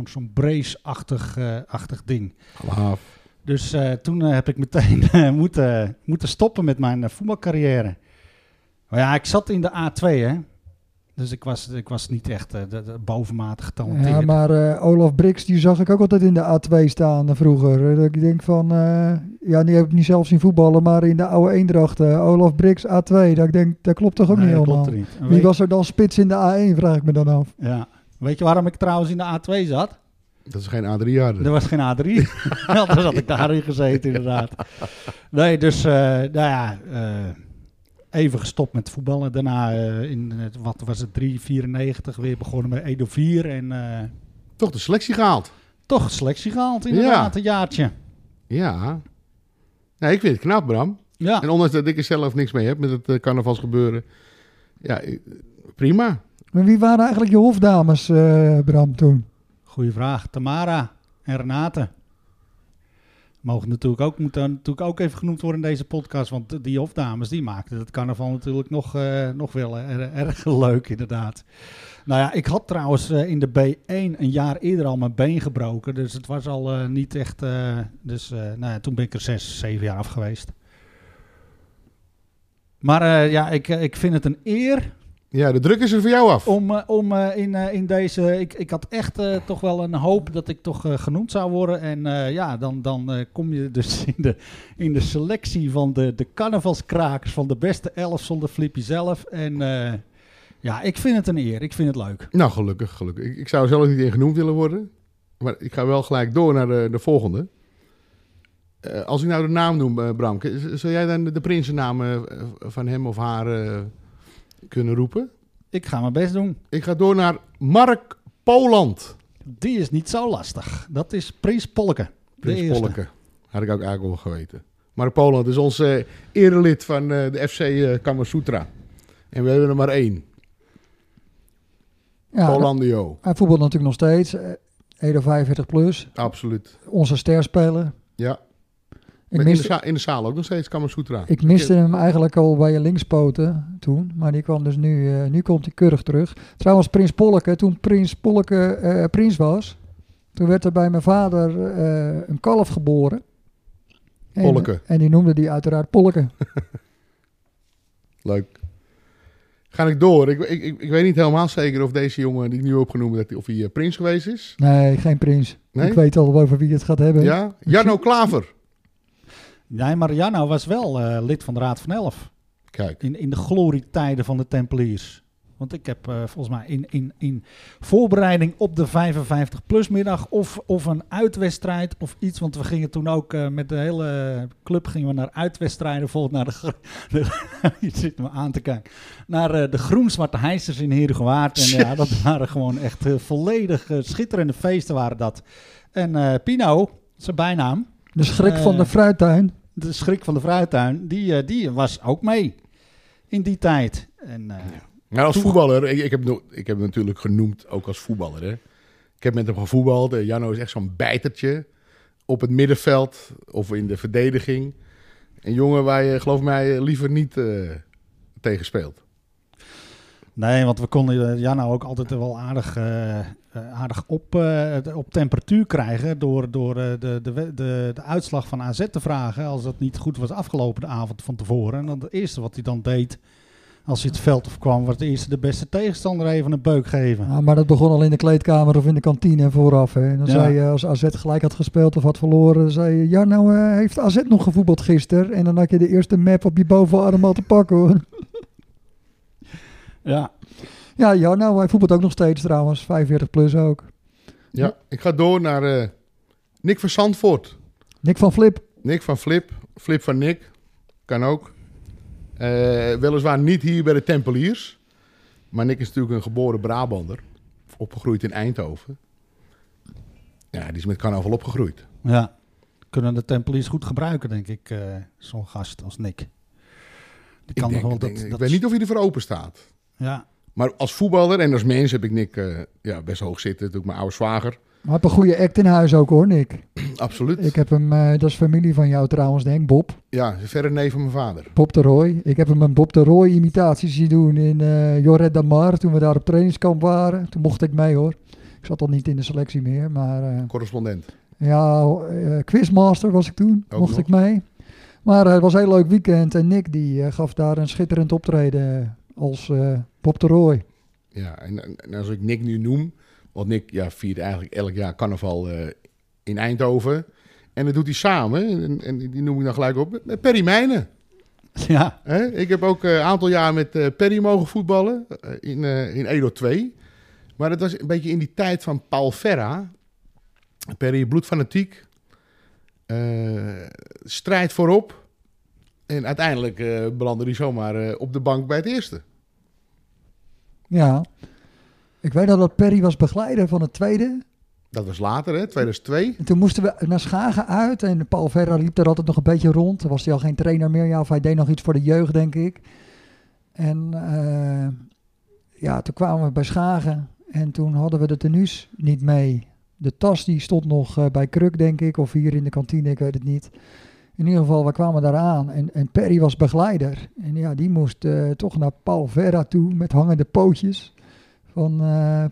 Zo'n brace-achtig ding. Wow. Dus toen heb ik meteen moeten stoppen met mijn voetbalcarrière. Maar ja, ik zat in de A2, hè. Dus ik was niet echt bovenmatig getalenteerd. Ja, maar Olaf Brix, die zag ik ook altijd in de A2 staan vroeger. Dat ik denk van, die heb ik niet zelf zien voetballen, maar in de oude Eendracht. Olaf Brix, A2, dat ik denk, dat klopt toch ook niet helemaal? Klopt niet. Wie was er dan spits in de A1, vraag ik me dan af. Ja. Weet je waarom ik trouwens in de A2 zat? Dat is geen A3-jaarder. Dat was geen A3. Anders had ik daarin gezeten, inderdaad. Nee, dus, even gestopt met voetballen. Daarna wat was het, 94 weer begonnen met Edo 4. En, toch de selectie gehaald. Toch selectie gehaald, inderdaad, ja. Een jaartje. Ja. Ja, ik vind het knap, Bram. Ja. En ondanks dat ik er zelf niks mee heb met het carnavalsgebeuren. Ja, prima. Maar wie waren eigenlijk je hofdames, Bram, toen? Goeie vraag. Tamara en Renate. Mogen natuurlijk ook, moeten even genoemd worden in deze podcast. Want die hofdames, die maakten het carnaval natuurlijk nog wel erg leuk, inderdaad. Nou ja, ik had trouwens in de B1 een jaar eerder al mijn been gebroken. Dus het was al niet echt... toen ben ik er 6, 7 jaar af geweest. Maar ik vind het een eer... Ja, de druk is er voor jou af. In deze... Ik had echt toch wel een hoop dat ik toch genoemd zou worden. En dan kom je dus in de selectie van de carnavalskrakers... van de beste 11 zonder Flippy zelf. En ik vind het een eer. Ik vind het leuk. Nou, gelukkig. Ik zou zelf niet in genoemd willen worden. Maar ik ga wel gelijk door naar de volgende. Als ik nou de naam noem, Bramke... Zou jij dan de prinsennaam van hem of haar... kunnen roepen? Ik ga mijn best doen. Ik ga door naar Mark Poland. Die is niet zo lastig. Dat is Prins Polke. Prins Polke. Had ik ook eigenlijk al geweten. Mark Poland is ons erelid van de FC Kamasutra. En we hebben er maar 1. Ja, Polandio. Hij voetbalt natuurlijk nog steeds. Edo 45 plus. Absoluut. Onze sterspeler. Ja. In de zaal ook nog steeds Kamasutra. Ik miste hem eigenlijk al bij je linkspoten toen. Maar die kwam dus nu komt hij keurig terug. Trouwens, Prins Polke. Toen Prins Polke prins was... Toen werd er bij mijn vader een kalf geboren. Polke. En die noemde die uiteraard Polke. Leuk. Ga ik door. Ik weet niet helemaal zeker of deze jongen die ik nu opgenoemd heb... of hij prins geweest is. Nee, geen prins. Nee? Ik weet al over wie het gaat hebben. Ja? Jarno Klaver. Nee, Mariano was wel lid van de Raad van 11. Kijk. In de glorietijden van de Tempeliers. Want ik heb volgens mij in voorbereiding op de 55-plus middag... of een uitwedstrijd of iets... want we gingen toen ook met de hele club gingen we naar uitwedstrijden... volgens naar je zit me aan te kijken... naar de groen-zwarte heisters in Heerhugowaard. En ja, dat waren gewoon echt volledig schitterende feesten waren dat. En Pino, zijn bijnaam... De schrik van de fruittuin. De schrik van de fruittuin, die was ook mee in die tijd. En, Maar als voetballer, ik heb hem natuurlijk genoemd ook als voetballer. Hè? Ik heb met hem gevoetbald. Janno is echt zo'n bijtertje op het middenveld of in de verdediging. Een jongen waar je, geloof mij, liever niet tegen speelt. Nee, want we konden Janno ook altijd wel aardig op temperatuur krijgen door de uitslag van AZ te vragen als dat niet goed was afgelopen de avond van tevoren. En dan het eerste wat hij dan deed als hij het veld afkwam was de eerste de beste tegenstander even een beuk geven. Ja, maar dat begon al in de kleedkamer of in de kantine vooraf. Hè? En dan zei je als AZ gelijk had gespeeld of had verloren, dan zei je heeft AZ nog gevoetbald gisteren? En dan had je de eerste map op je bovenarm al te pakken hoor. Ja. Ja, hij voetbalt ook nog steeds trouwens, 45 plus ook. Ja, ik ga door naar Nick van Zandvoort. Nick van Flip. Nick van Flip, Flip van Nick, kan ook. Weliswaar niet hier bij de Tempeliers, maar Nick is natuurlijk een geboren Brabander, opgegroeid in Eindhoven. Ja, die is met carnaval opgegroeid. Ja, kunnen de Tempeliers goed gebruiken, denk ik, zo'n gast als Nick. Ik weet niet of hij er voor open staat. Ja. Maar als voetballer en als mens heb ik Nick best hoog zitten. Natuurlijk mijn oude zwager. Maar een goede act in huis ook hoor, Nick. Absoluut. Ik heb hem, dat is familie van jou trouwens, denk Bob. Ja, verre neef van mijn vader. Bob de Rooij. Ik heb hem een Bob de Rooij imitatie zien doen in Jorret Damar toen we daar op trainingskamp waren. Toen mocht ik mee hoor. Ik zat al niet in de selectie meer, maar... correspondent. Ja, quizmaster was ik toen. Ook mocht nog. Ik mee. Maar het was een heel leuk weekend en Nick die gaf daar een schitterend optreden als Bob de Rooij. Ja, en als ik Nick nu noem... Want Nick viert eigenlijk elk jaar carnaval in Eindhoven. En dat doet hij samen, en die noem ik dan gelijk op, met Perry Mijnen. Ja. Ik heb ook een aantal jaar met Perry mogen voetballen in Edo 2. Maar dat was een beetje in die tijd van Paul Verra. Perry, bloedfanatiek. Strijd voorop. En uiteindelijk belandde hij zomaar op de bank bij het eerste. Ja. Ik weet nog dat Perry was begeleider van het tweede. Dat was later, hè? 2002. En toen moesten we naar Schagen uit. En Paul Verra liep er altijd nog een beetje rond. Toen was hij al geen trainer meer. Ja, of hij deed nog iets voor de jeugd, denk ik. En toen kwamen we bij Schagen. En toen hadden we de tenues niet mee. De tas die stond nog bij Kruk, denk ik. Of hier in de kantine, ik weet het niet. In ieder geval, we kwamen daar aan. En Perry was begeleider. En ja, die moest toch naar Paul Verra toe met hangende pootjes. Van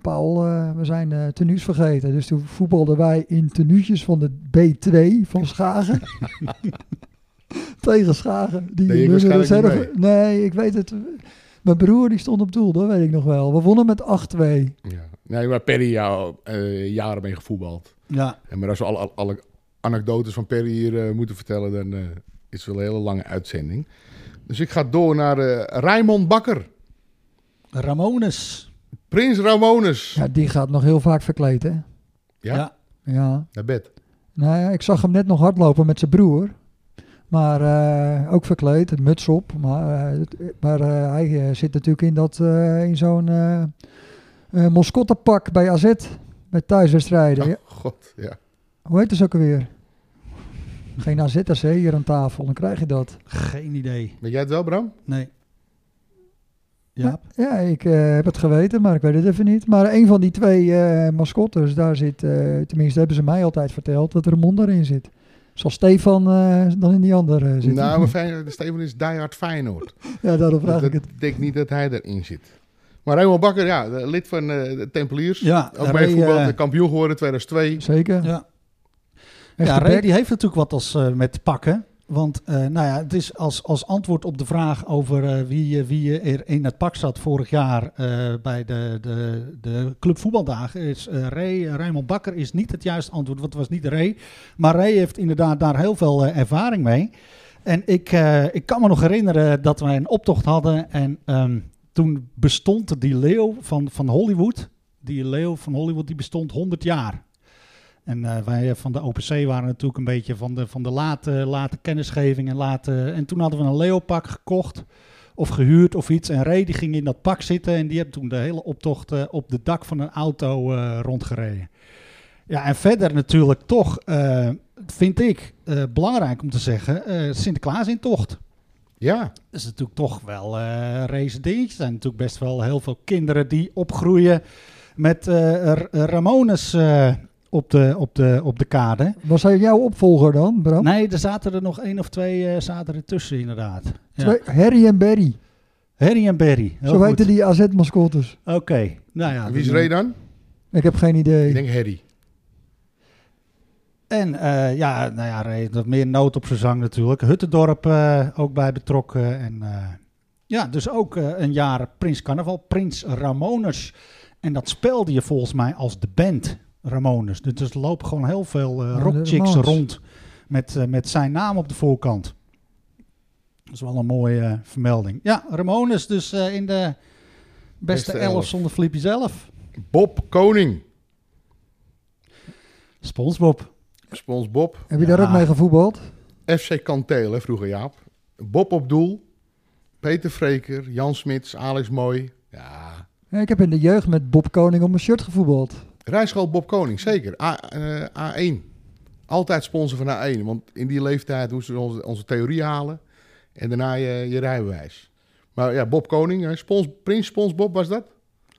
Paul, we zijn tenues vergeten. Dus toen voetbalden wij in tenuutjes van de B2 van Schagen. Tegen Schagen. Die reserve. Nee, ik weet het. Mijn broer die stond op doel, dat weet ik nog wel. We wonnen met 8-2. Ja. Nee, maar Perry jou jaren mee gevoetbald. Ja. En maar als we alle anekdotes van Perry hier moeten vertellen, dan is het wel een hele lange uitzending. Dus ik ga door naar Raymond Bakker. Ramones. Prins Ramones. Ja, die gaat nog heel vaak verkleed, hè? Ja. Naar bed. Nou ja, ik zag hem net nog hardlopen met zijn broer. Maar ook verkleed, het muts op. Maar hij zit natuurlijk in zo'n moskottenpak bij AZ. Bij thuiswedstrijden. Oh, god, ja. Hoe heet het ook alweer? Geen AZAC hier aan tafel, dan krijg je dat. Geen idee. Weet jij het wel, Bram? Nee. Ja, ja, ik heb het geweten, maar ik weet het even niet. Maar een van die twee mascottes, daar zit, tenminste hebben ze mij altijd verteld, dat er een mond daarin zit. Zoals Stefan dan in die andere zit. Nou, maar Stefan is diehard Feyenoord. Ja, daarom vraag ik het. Ik denk niet dat hij daarin zit. Maar Raymond Bakker, ja, lid van de Tempeliers. Ja, ook bij voetbal, kampioen geworden 2002. Zeker. Ja, Ray die heeft natuurlijk wat als met pakken. Want het is als antwoord op de vraag over wie er in het pak zat vorig jaar bij de clubvoetbaldagen. Is Raymond Bakker is niet het juiste antwoord, want het was niet Ray. Maar Ray heeft inderdaad daar heel veel ervaring mee. En ik kan me nog herinneren dat wij een optocht hadden. En toen bestond die leeuw van Hollywood. Die leeuw van Hollywood die bestond 100 jaar. En wij van de OPC waren natuurlijk een beetje van de late kennisgeving. En toen hadden we een leeuwpak gekocht of gehuurd of iets. En Ray die ging in dat pak zitten en die heeft toen de hele optocht op de dak van een auto rondgereden. Ja, en verder natuurlijk toch, vind ik, belangrijk om te zeggen, Sinterklaasintocht. Ja. Dat is natuurlijk toch wel Ray's dingetje. Er zijn natuurlijk best wel heel veel kinderen die opgroeien met Ramones... Op de kade. Was hij jouw opvolger dan, Bram? Nee, er zaten er nog 1 of 2 zaten er tussen inderdaad. Ja. Harry en Barry. Zo heten die AZ-mascottes. Oké. Nou ja, wie is Ray dan? Ik heb geen idee. Ik denk Harry. En Ray, dat meer nood op zijn zang natuurlijk. Huttendorp ook bij betrokken. En dus ook een jaar Prins Carnaval. Prins Ramones. En dat speelde je volgens mij als de band Ramones. Dus er lopen gewoon heel veel rockchicks rond met zijn naam op de voorkant. Dat is wel een mooie vermelding. Ja, Ramones dus in de beste 11 zonder Flippy zelf. Bob Koning. SpongeBob. Heb je daar ook mee gevoetbald? FC Kantelen, vroeger Jaap. Bob op doel. Peter Vreker, Jan Smits, Alex Mooi. Ja. Ik heb in de jeugd met Bob Koning op mijn shirt gevoetbald. Rijschool Bob Koning, zeker. A1. Altijd sponsor van A1. Want in die leeftijd moesten we onze theorie halen. En daarna je rijbewijs. Maar ja, Bob Koning. Prins Spons Bob was dat?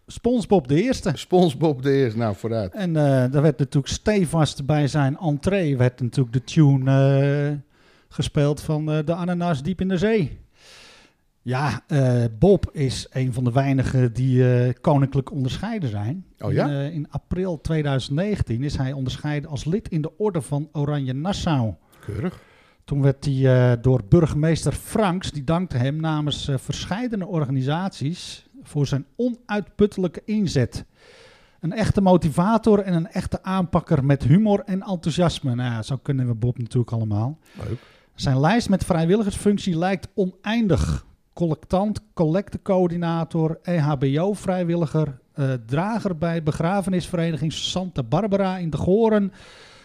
Spongebob de Eerste. Spongebob de Eerste, nou vooruit. En daar werd natuurlijk stevast bij zijn entree, werd natuurlijk de tune gespeeld van de ananas diep in de zee. Ja, Bob is een van de weinigen die koninklijk onderscheiden zijn. Oh ja? In april 2019 is hij onderscheiden als lid in de Orde van Oranje Nassau. Keurig. Toen werd hij door burgemeester Franks, die dankte hem namens verscheidene organisaties voor zijn onuitputtelijke inzet. Een echte motivator en een echte aanpakker met humor en enthousiasme. Nou ja, zo kunnen we Bob natuurlijk allemaal. Leuk. Zijn lijst met vrijwilligersfunctie lijkt oneindig. Collectant, collectecoördinator, EHBO-vrijwilliger, drager bij begrafenisvereniging Santa Barbara in de Goren,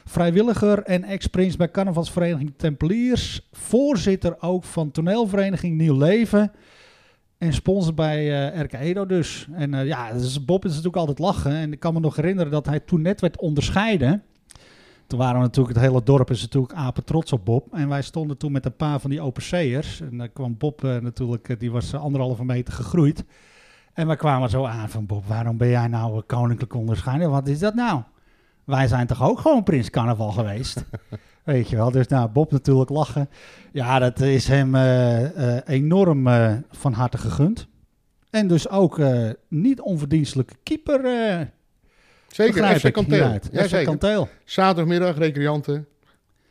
vrijwilliger en ex-prins bij carnavalsvereniging Tempeliers, voorzitter ook van toneelvereniging Nieuw Leven en sponsor bij RK Edo dus. En ja, dus Bob is natuurlijk altijd lachen en ik kan me nog herinneren dat hij toen net werd onderscheiden. Toen waren we natuurlijk, het hele dorp is natuurlijk apen trots op Bob. En wij stonden toen met een paar van die OPC'ers. En daar kwam Bob natuurlijk, die was 1,5 meter gegroeid. En wij kwamen zo aan van Bob, waarom ben jij nou koninklijk onderscheiden? Wat is dat nou? Wij zijn toch ook gewoon Prins Carnaval geweest? Weet je wel, dus nou, Bob natuurlijk lachen. Ja, dat is hem enorm van harte gegund. En dus ook niet onverdienstelijke keeper... Zeker, FC Kanteel. Ja, FC Kanteel. Zaterdagmiddag, recreanten.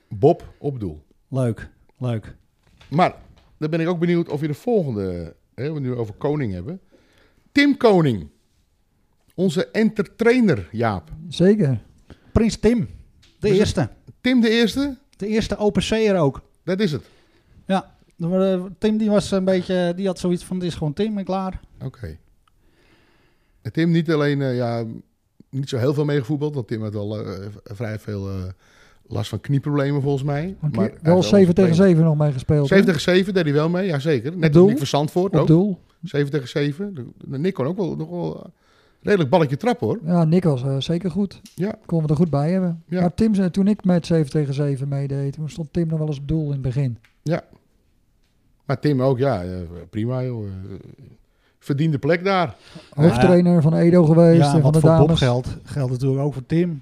Bob op doel. Leuk, leuk. Maar, dan ben ik ook benieuwd of je de volgende... Hè, we nu over Koning hebben. Tim Koning. Onze entertainer, Jaap. Zeker. Prins Tim. De eerste. Tim de eerste? De eerste OPC'er ook. Dat is het. Ja. Tim die was een beetje... Die had zoiets van, dit is gewoon Tim en klaar. Oké. Okay. Tim niet alleen... niet zo heel veel meegevoetbald, want Tim had al vrij veel last van knieproblemen volgens mij. Maar wel 7 tegen 7 nog mee gespeeld. 7 tegen 7 deed hij wel mee, ja zeker. Net als Nick van Zandvoort ook. Doel. 7 tegen 7. Nick kon ook wel nog wel redelijk balletje trappen hoor. Ja, Nick was zeker goed. Ja. Kon we er goed bij hebben. Ja. Maar Tim, toen ik met 7 tegen 7 meedeed, toen stond Tim nog wel eens op doel in het begin. Ja. Maar Tim ook, ja, prima joh. Verdiende plek daar. Hoofdtrainer van Edo geweest. Ja, en van de voor dames. Bob geldt natuurlijk ook voor Tim.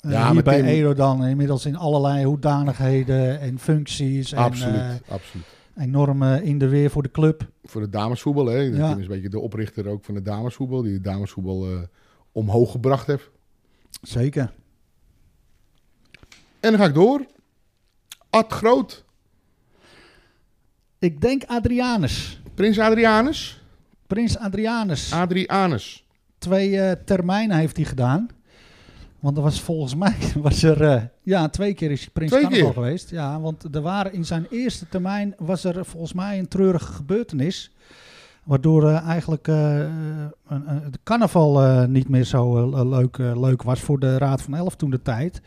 Ja, hier bij Tim. Edo dan inmiddels in allerlei hoedanigheden en functies. Absoluut, absoluut. Enorm in de weer voor de club. Voor de damesvoetbal. Hè. Ja. Tim is een beetje de oprichter ook van de damesvoetbal. Die de damesvoetbal omhoog gebracht heeft. Zeker. En dan ga ik door. Ad Groot. Ik denk Adrianus. Prins Adrianus. Prins Adrianus. Adrianus. 2 termijnen heeft hij gedaan. Want er was volgens mij... ja, 2 keer is hij Prins Carnaval geweest. Ja, want er waren in zijn eerste termijn... was er volgens mij een treurige gebeurtenis. Waardoor eigenlijk de carnaval niet meer zo leuk was... voor de Raad van Elf toen de tijd.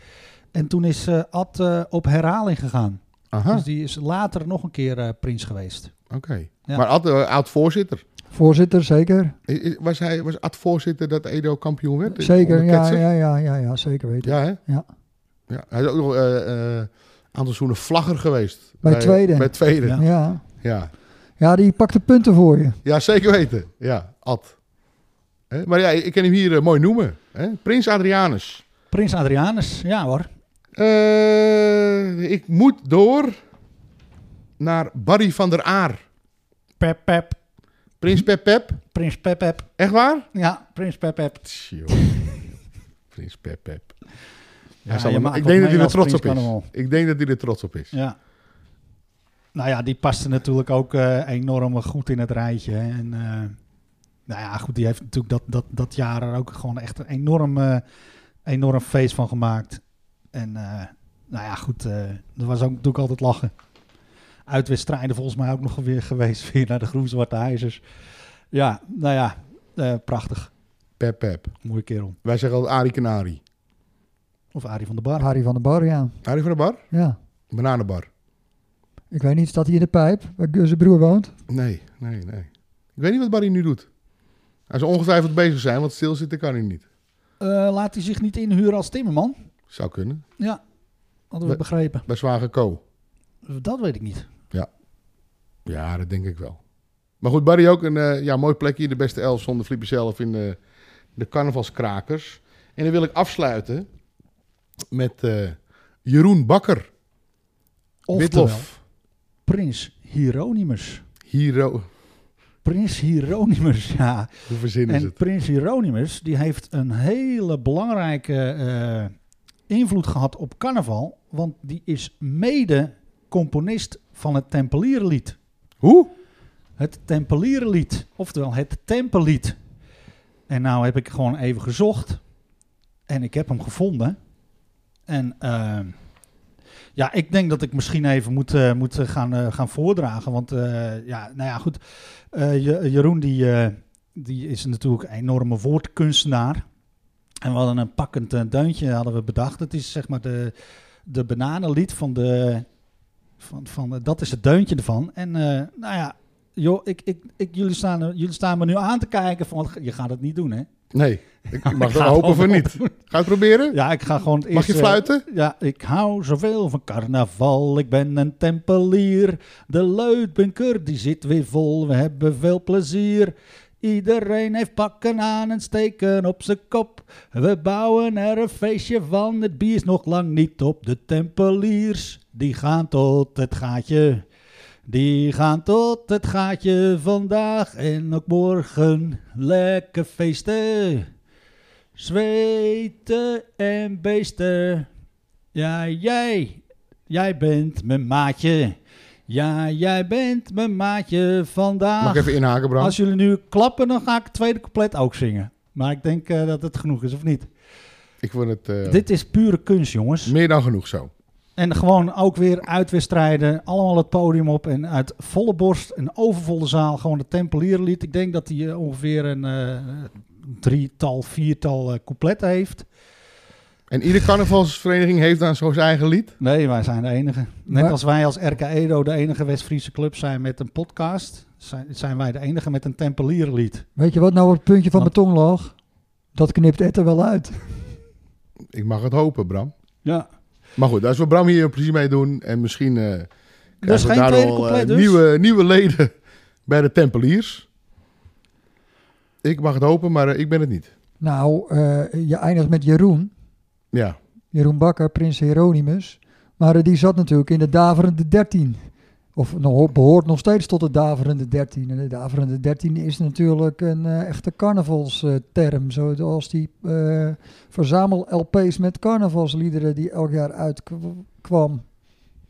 En toen is Ad op herhaling gegaan. Aha. Dus die is later nog een keer prins geweest. Oké. Okay. Ja. Maar Ad, oud-voorzitter... Voorzitter, zeker. Was Ad voorzitter dat Edo kampioen werd? Zeker, ja, zeker weten. Ja, hè? Ja. Ja, hij is ook nog een aantal seizoenen vlagger geweest. Bij tweede. Ja. Ja. Ja. Ja, die pakte punten voor je. Ja, zeker weten. Ja, Ad. Hè? Maar ja, ik kan hem hier mooi noemen. Hè? Prins Adrianus. Prins Adrianus, ja hoor. Ik moet door naar Barry van der Aar. Pep. Prins Pep. Prins Pep. Echt waar? Ja, Prins Pep. Prins Pep. Ik denk dat hij er trots op is. Ik denk dat hij er trots op is. Nou ja, die paste natuurlijk ook enorm goed in het rijtje. Hè. En, nou ja, goed, die heeft natuurlijk dat jaar er ook gewoon echt een enorm feest van gemaakt. En nou ja, goed, er was ook natuurlijk altijd lachen. Uitwedstrijden volgens mij ook nog weer geweest. Weer naar de Groen-Zwarte IJzers. Ja, nou ja. Prachtig. Pep. Mooie kerel. Wij zeggen altijd Arie Canari. Of Arie van der Bar. Arie van der Bar, ja. Arie van der Bar? Ja. Bananenbar. Ik weet niet, staat hij in de pijp? Waar zijn broer woont? Nee. Ik weet niet wat Barry nu doet. Hij zou ongetwijfeld bezig zijn, want stilzitten kan hij niet. Laat hij zich niet inhuren als timmerman? Zou kunnen. Ja, hadden we begrepen. Bij Zwager Co. Dat weet ik niet. Ja, dat denk ik wel. Maar goed, Barry ook een mooi plekje in de beste elf zonder Flippy zelf in de carnavalskrakers. En dan wil ik afsluiten met Jeroen Bakker. Witlof. Prins Hieronymus. Prins Hieronymus, ja. Hoe verzinnen ze het? Prins Hieronymus die heeft een hele belangrijke invloed gehad op carnaval. Want die is mede componist van het Tempelierenlied. Hoe? Het Tempelierenlied, oftewel het Tempellied. En nou heb ik gewoon even gezocht. En ik heb hem gevonden. En ja, ik denk dat ik misschien even moet gaan voordragen. Want ja, nou ja, goed. Jeroen die is natuurlijk een enorme woordkunstenaar. En we hadden een pakkend deuntje hadden we bedacht. Het is zeg maar de bananenlied van de... dat is het deuntje ervan. En nou ja, joh, jullie staan me nu aan te kijken van... Je gaat het niet doen, hè? Nee, ik mag wel hopen van niet. Ga het proberen? Ja, ik ga gewoon het eerst... Mag je fluiten? Ja, ik hou zoveel van carnaval. Ik ben een tempelier. De luidbunker, die zit weer vol. We hebben veel plezier. Iedereen heeft pakken aan en steken op zijn kop. We bouwen er een feestje van. Het bier is nog lang niet op. De tempeliers, die gaan tot het gaatje. Die gaan tot het gaatje vandaag en ook morgen. Lekker feesten, zweten en beesten. Ja, jij bent mijn maatje. Ja, jij bent mijn maatje vandaag. Mag ik even inhaken, Bram? Als jullie nu klappen, dan ga ik het tweede couplet ook zingen. Maar ik denk dat het genoeg is, of niet? Ik vond het... Dit is pure kunst, jongens. Meer dan genoeg zo. En gewoon ook weer uitwedstrijden, allemaal het podium op en uit volle borst, een overvolle zaal, gewoon de Tempelierenlied. Ik denk dat hij ongeveer een viertal coupletten heeft. En iedere carnavalsvereniging heeft dan zo zijn eigen lied? Nee, wij zijn de enige. Net als wij als RK Edo de enige West-Friese club zijn met een podcast, zijn wij de enige met een Tempelierenlied. Weet je wat nou het puntje van mijn tong lag? Dat knipt Ed er wel uit. Ik mag het hopen, Bram. Ja. Maar goed, als we Bram hier plezier mee doen en misschien krijgen we daar al nieuwe leden bij de Tempeliers. Ik mag het hopen, maar ik ben het niet. Nou, je eindigt met Jeroen. Ja. Jeroen Bakker, Prins Hieronymus. Maar die zat natuurlijk in de daverende 13. Of behoort nog steeds tot de daverende 13. En de daverende 13 is natuurlijk een echte carnavalsterm. Zoals die verzamel-LP's met carnavalsliederen die elk jaar uitkwam.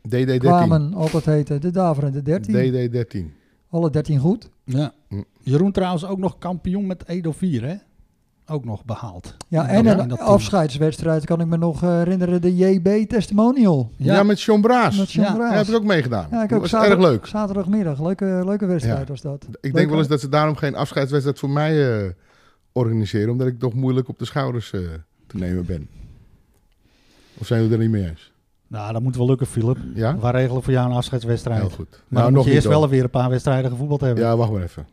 DD13. Kwamen, altijd heten. De daverende 13. DD13. Alle 13 goed. Ja. Jeroen trouwens ook nog kampioen met Edo 4, hè? Ook nog behaald. Ja, en een afscheidswedstrijd kan ik me nog herinneren. De JB Testimonial. Ja, met John Braas. Daar heb ik ook meegedaan. Ja, dat was erg leuk. Zaterdagmiddag. Leuke wedstrijd was dat. Ik denk wel eens dat ze daarom geen afscheidswedstrijd voor mij organiseren. Omdat ik toch moeilijk op de schouders te nemen ben. Of zijn we er niet mee eens? Nou, dat moet wel lukken, Philip. Ja? Wij regelen voor jou een afscheidswedstrijd. Heel goed. Maar nou, nog eerst wel weer een paar wedstrijden gevoetbald hebben. Ja, wacht maar even.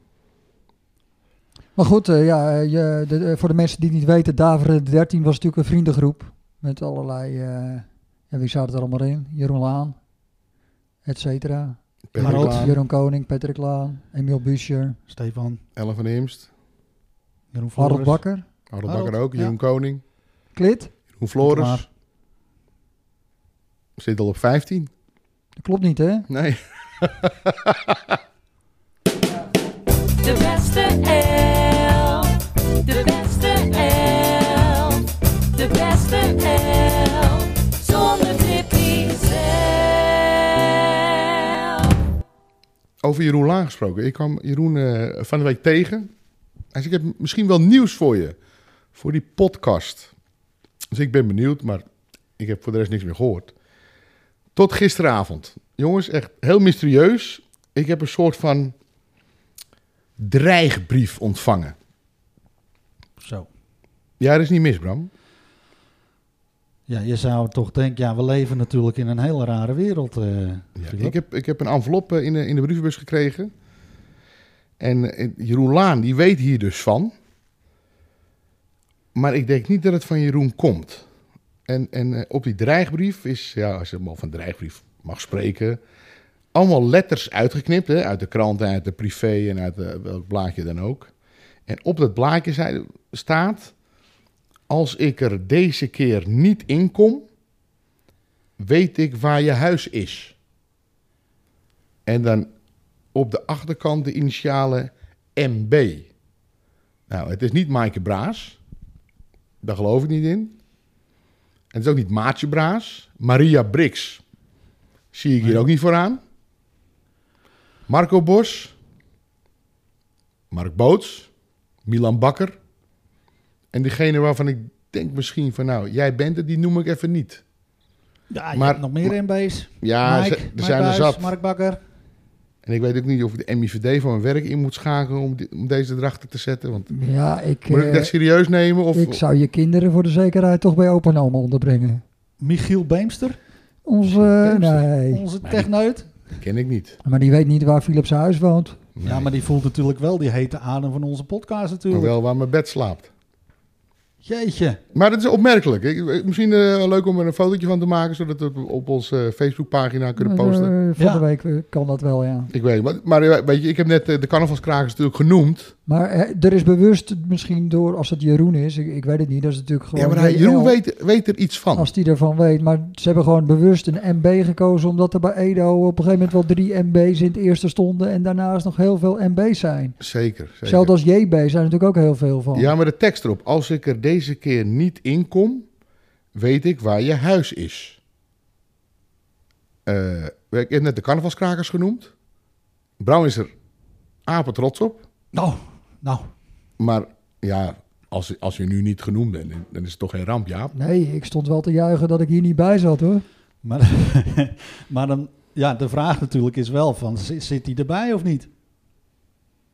Maar goed, voor de mensen die het niet weten, Daveren 13 was natuurlijk een vriendengroep. Met allerlei, wie zaten er allemaal in? Jeroen Laan, et cetera. Harold Koning, Patrick Laan, Emiel Buescher. Stefan. Ella van Imst. Harold Bakker. Harold Bakker ook, Jeroen Koning. Klit. Jeroen Flores. Zit al op 15. Dat klopt niet, hè? Nee. De beste elf, zonder trippie zelf. Over Jeroen Laan gesproken. Ik kwam Jeroen van de week tegen. Hij zei, ik heb misschien wel nieuws voor je. Voor die podcast. Dus ik ben benieuwd, maar ik heb voor de rest niks meer gehoord. Tot gisteravond. Jongens, echt heel mysterieus. Ik heb een soort van dreigbrief ontvangen. Zo. Ja, dat is niet mis, Bram. Ja, je zou toch denken, ja, we leven natuurlijk in een hele rare wereld. Ik heb een envelop in de brievenbus gekregen. En Jeroen Laan, die weet hier dus van. Maar ik denk niet dat het van Jeroen komt. En op die dreigbrief is, ja, als je maar van dreigbrief mag spreken, allemaal letters uitgeknipt, hè? Uit de krant, uit de privé en uit welk blaadje dan ook. En op dat blaadje staat, als ik er deze keer niet in kom, weet ik waar je huis is. En dan op de achterkant de initialen MB. Nou, het is niet Maaike Braas. Daar geloof ik niet in. En het is ook niet Maatje Braas. Maria Brix. Zie ik hier ook niet vooraan. Marco Bos. Mark Boots. Milan Bakker. En diegene waarvan ik denk misschien van nou, jij bent het, die noem ik even niet. Ja, je hebt nog meer MB's. Ja, Mike, er zijn er zat. Mark Bakker. En ik weet ook niet of ik de MIVD van mijn werk in moet schakelen om deze erachter te zetten. Want ja, moet ik dat serieus nemen? Of? Ik zou je kinderen voor de zekerheid toch bij opa en oma onderbrengen. Michiel Beemster? Onze techneut? Die ken ik niet. Maar die weet niet waar Philips huis woont. Nee. Ja, maar die voelt natuurlijk wel die hete adem van onze podcast natuurlijk. Maar wel waar mijn bed slaapt. Jeetje. Maar dat is opmerkelijk. Misschien leuk om er een fotootje van te maken, zodat we het op onze Facebookpagina kunnen posten. Van de week kan dat wel, ja. Ik weet het. Maar weet je, ik heb net de carnavalskrakers natuurlijk genoemd. Maar er is bewust misschien door, als het Jeroen is, ik weet het niet, dat is natuurlijk gewoon... Ja, maar Jeroen weet er iets van. Als die ervan weet, maar ze hebben gewoon bewust een MB gekozen, omdat er bij Edo op een gegeven moment wel 3 MB's in het eerste stonden en daarnaast nog heel veel MB's zijn. Zeker. Zelfs als JB zijn er natuurlijk ook heel veel van. Ja, maar de tekst erop. Als ik er deze keer niet inkom, weet ik waar je huis is. Ik heb net de carnavalskrakers genoemd. Brouw is er apen trots op. Nou. Maar ja, als je nu niet genoemd bent, dan is het toch geen ramp, Jaap? Nee, ik stond wel te juichen dat ik hier niet bij zat, hoor. Maar dan, ja, de vraag natuurlijk is wel van, zit hij erbij of niet?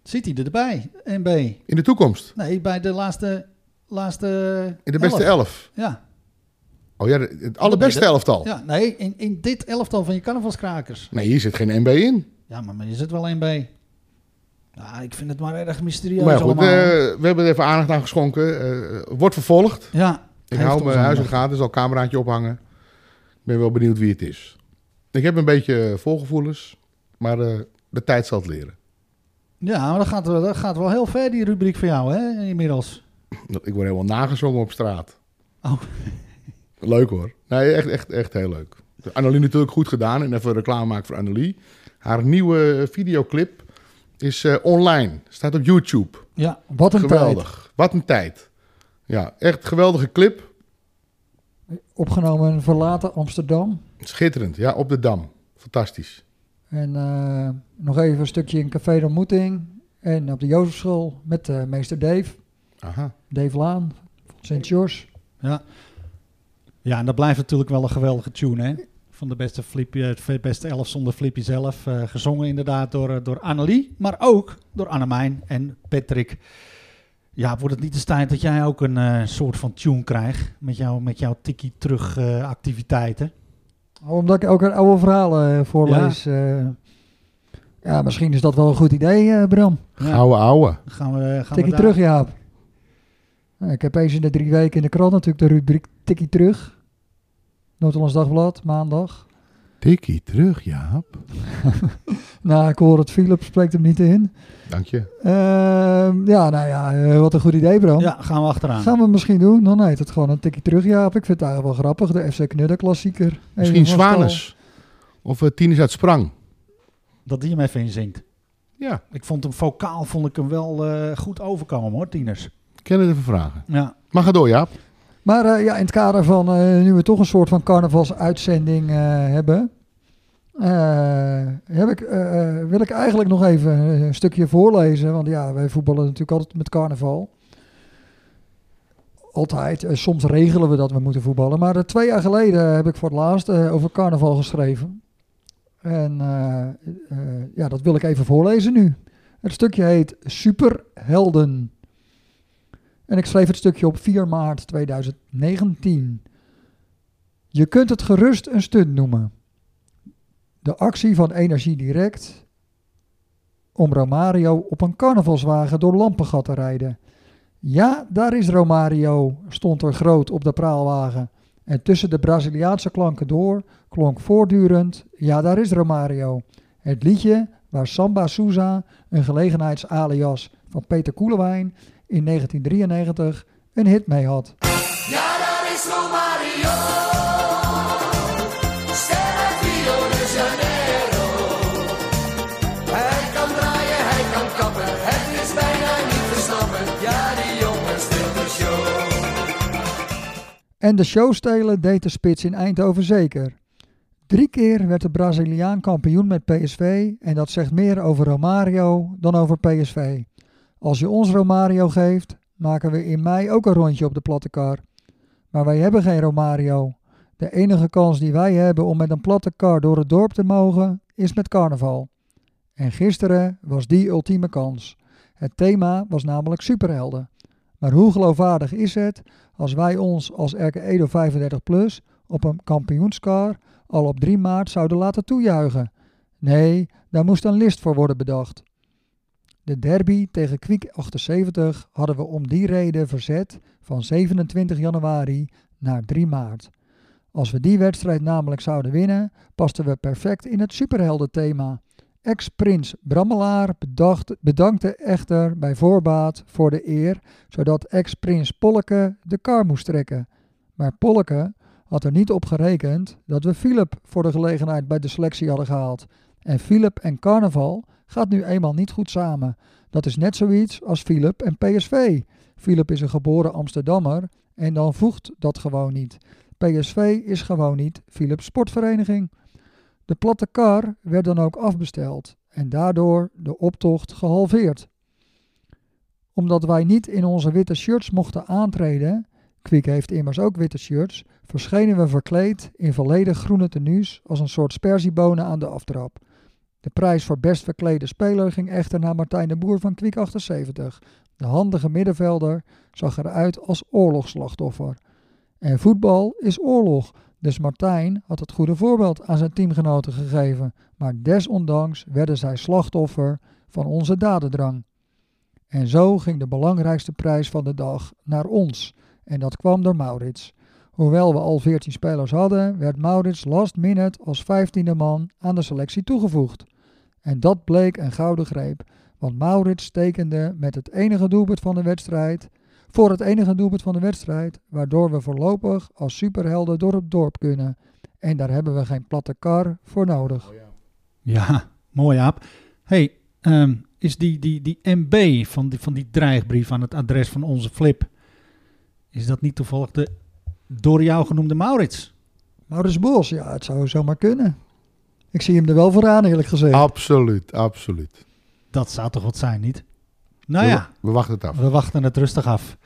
Zit hij erbij, MB? In de toekomst? Nee, bij de laatste in de beste 11? Ja. Oh ja, het allerbeste elftal? Ja, nee, in dit elftal van je carnavalskrakers. Nee, hier zit geen MB in. Ja, maar is het wel MB? Nou, ik vind het maar erg mysterieus allemaal. We hebben er even aandacht aan geschonken. Wordt vervolgd. Ja. Ik hou mijn huis in de gaten, dus al cameraatje ophangen. Ik ben wel benieuwd wie het is. Ik heb een beetje voorgevoelens, maar de tijd zal het leren. Ja, maar dat gaat wel heel ver, die rubriek van jou, hè, inmiddels. Ik word helemaal nagezongen op straat. Oh. Leuk hoor. Nee, echt heel leuk. Annelie natuurlijk goed gedaan. En even reclame maken voor Annelie. Haar nieuwe videoclip is online. Staat op YouTube. Ja, wat een geweldig. Geweldig. Wat een tijd. Ja, echt geweldige clip. Opgenomen in verlaten Amsterdam. Schitterend, ja, op de Dam. Fantastisch. En nog even een stukje in Café de Ontmoeting. En op de Jozefschool met meester Dave. Aha. Dave Laan, St. George. Ja. Ja, en dat blijft natuurlijk wel een geweldige tune, hè? Van de beste, beste elf zonder Flippy zelf. Gezongen inderdaad door Annelie, maar ook door Annemijn en Patrick. Ja, wordt het niet de tijd dat jij ook een soort van tune krijgt met jouw tikkie terug activiteiten? Omdat ik ook een oude verhalen voorlees. Ja. Ja, misschien is dat wel een goed idee, Bram. Ja. Ouwe. Gaan we tikkie terug, Jaap. Nou, ik heb eens in de 3 weken in de krant natuurlijk de rubriek Tikkie terug. Noord-Hollands Dagblad, maandag. Tikkie terug, Jaap. Nou, ik hoor het Philip spreekt hem niet in. Dank je. Wat een goed idee, Bram. Ja, gaan we achteraan. Gaan we misschien doen. Dan heet het gewoon een tikkie terug, Jaap. Ik vind het eigenlijk wel grappig. De FC Knudden klassieker. Misschien Zwanes. Of Tienis uit Sprang. Dat die hem even inzingt. Ja. Ik vond hem vocaal wel goed overkomen, hoor, Tieners. Ik ken het even vragen. Ja. Maar ga door, Jaap. Maar in het kader van nu we toch een soort van carnavalsuitzending hebben, wil ik eigenlijk nog even een stukje voorlezen. Want ja, wij voetballen natuurlijk altijd met carnaval. Altijd. Soms regelen we dat we moeten voetballen. Maar 2 jaar geleden heb ik voor het laatst over carnaval geschreven. En dat wil ik even voorlezen nu. Het stukje heet Superhelden. En ik schreef het stukje op 4 maart 2019. Je kunt het gerust een stunt noemen. De actie van Energie Direct om Romario op een carnavalswagen door Lampengat te rijden. Ja, daar is Romario, stond er groot op de praalwagen. En tussen de Braziliaanse klanken door klonk voortdurend, ja, daar is Romario. Het liedje waar Samba Sousa, een gelegenheidsalias van Peter Koelewijn in 1993 een hit mee had. Ja, daar is nog Mario. En de showstelen deed de spits in Eindhoven zeker. 3 keer werd de Braziliaan kampioen met PSV en dat zegt meer over Romario dan over PSV. Als je ons Romario geeft, maken we in mei ook een rondje op de platte kar. Maar wij hebben geen Romario. De enige kans die wij hebben om met een platte kar door het dorp te mogen, is met carnaval. En gisteren was die ultieme kans. Het thema was namelijk superhelden. Maar hoe geloofwaardig is het als wij ons als RK Edo 35+ op een kampioenskar al op 3 maart zouden laten toejuichen? Nee, daar moest een list voor worden bedacht. De derby tegen Kwiek 78 hadden we om die reden verzet van 27 januari naar 3 maart. Als we die wedstrijd namelijk zouden winnen, pasten we perfect in het superheldenthema. Ex-prins Brammelaar bedankte echter bij voorbaat voor de eer, zodat ex-prins Polleke de kar moest trekken. Maar Polleke had er niet op gerekend dat we Philip voor de gelegenheid bij de selectie hadden gehaald. En Philip en carnaval gaat nu eenmaal niet goed samen. Dat is net zoiets als Philip en PSV. Philip is een geboren Amsterdammer en dan voegt dat gewoon niet. PSV is gewoon niet Philips sportvereniging. De platte kar werd dan ook afbesteld en daardoor de optocht gehalveerd. Omdat wij niet in onze witte shirts mochten aantreden, Kwiek heeft immers ook witte shirts, verschenen we verkleed in volledig groene tenues als een soort sperziebonen aan de aftrap. De prijs voor best verklede speler ging echter naar Martijn de Boer van Kwiek 78. De handige middenvelder zag eruit als oorlogsslachtoffer. En voetbal is oorlog. Dus Martijn had het goede voorbeeld aan zijn teamgenoten gegeven, maar desondanks werden zij slachtoffer van onze dadendrang. En zo ging de belangrijkste prijs van de dag naar ons, en dat kwam door Maurits. Hoewel we al 14 spelers hadden, werd Maurits last minute als 15e man aan de selectie toegevoegd. En dat bleek een gouden greep, want Maurits tekende met het enige doelpunt van de wedstrijd... Voor het enige doelpunt van de wedstrijd, waardoor we voorlopig als superhelden door het dorp kunnen. En daar hebben we geen platte kar voor nodig. Ja, mooi Aap. Hey, is die MB van die dreigbrief aan het adres van onze Flip, is dat niet toevallig de door jou genoemde Maurits? Maurits Bos, ja, het zou zomaar kunnen. Ik zie hem er wel vooraan, eerlijk gezegd. Absoluut, absoluut. Dat zou toch wat zijn, niet? Nou ja, we wachten het af. We wachten het rustig af.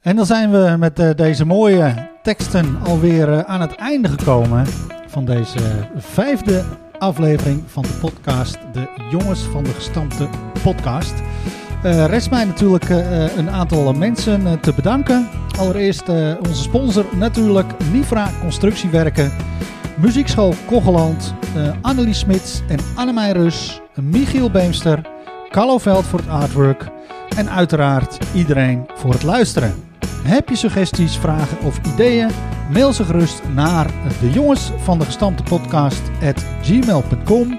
En dan zijn we met deze mooie teksten alweer aan het einde gekomen van deze 5e aflevering van de podcast De Jongens van de Gestampte Podcast. Rest mij natuurlijk een aantal mensen te bedanken. Allereerst onze sponsor natuurlijk, Nifra Constructiewerken, Muziekschool Kogeland, Annelies Smits en Annemij Rus, Michiel Beemster, Carlo Veld voor het artwork en uiteraard iedereen voor het luisteren. Heb je suggesties, vragen of ideeën? Mail ze gerust naar dejongensvandegestamptepodcast@gmail.com.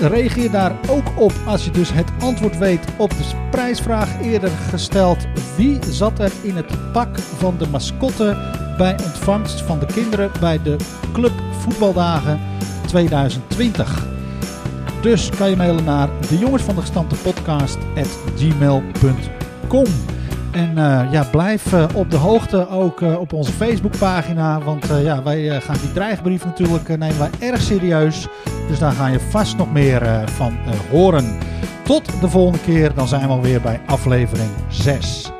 Reageer daar ook op als je dus het antwoord weet op de prijsvraag eerder gesteld. Wie zat er in het pak van de mascotte bij ontvangst van de kinderen bij de Club Voetbaldagen 2020? Dus kan je mailen naar dejongensvandegestamptepodcast@gmail.com. En ja, blijf op de hoogte ook op onze Facebookpagina. Want ja, wij gaan die dreigbrief natuurlijk nemen wij erg serieus. Dus daar ga je vast nog meer van horen. Tot de volgende keer. Dan zijn we alweer bij aflevering 6.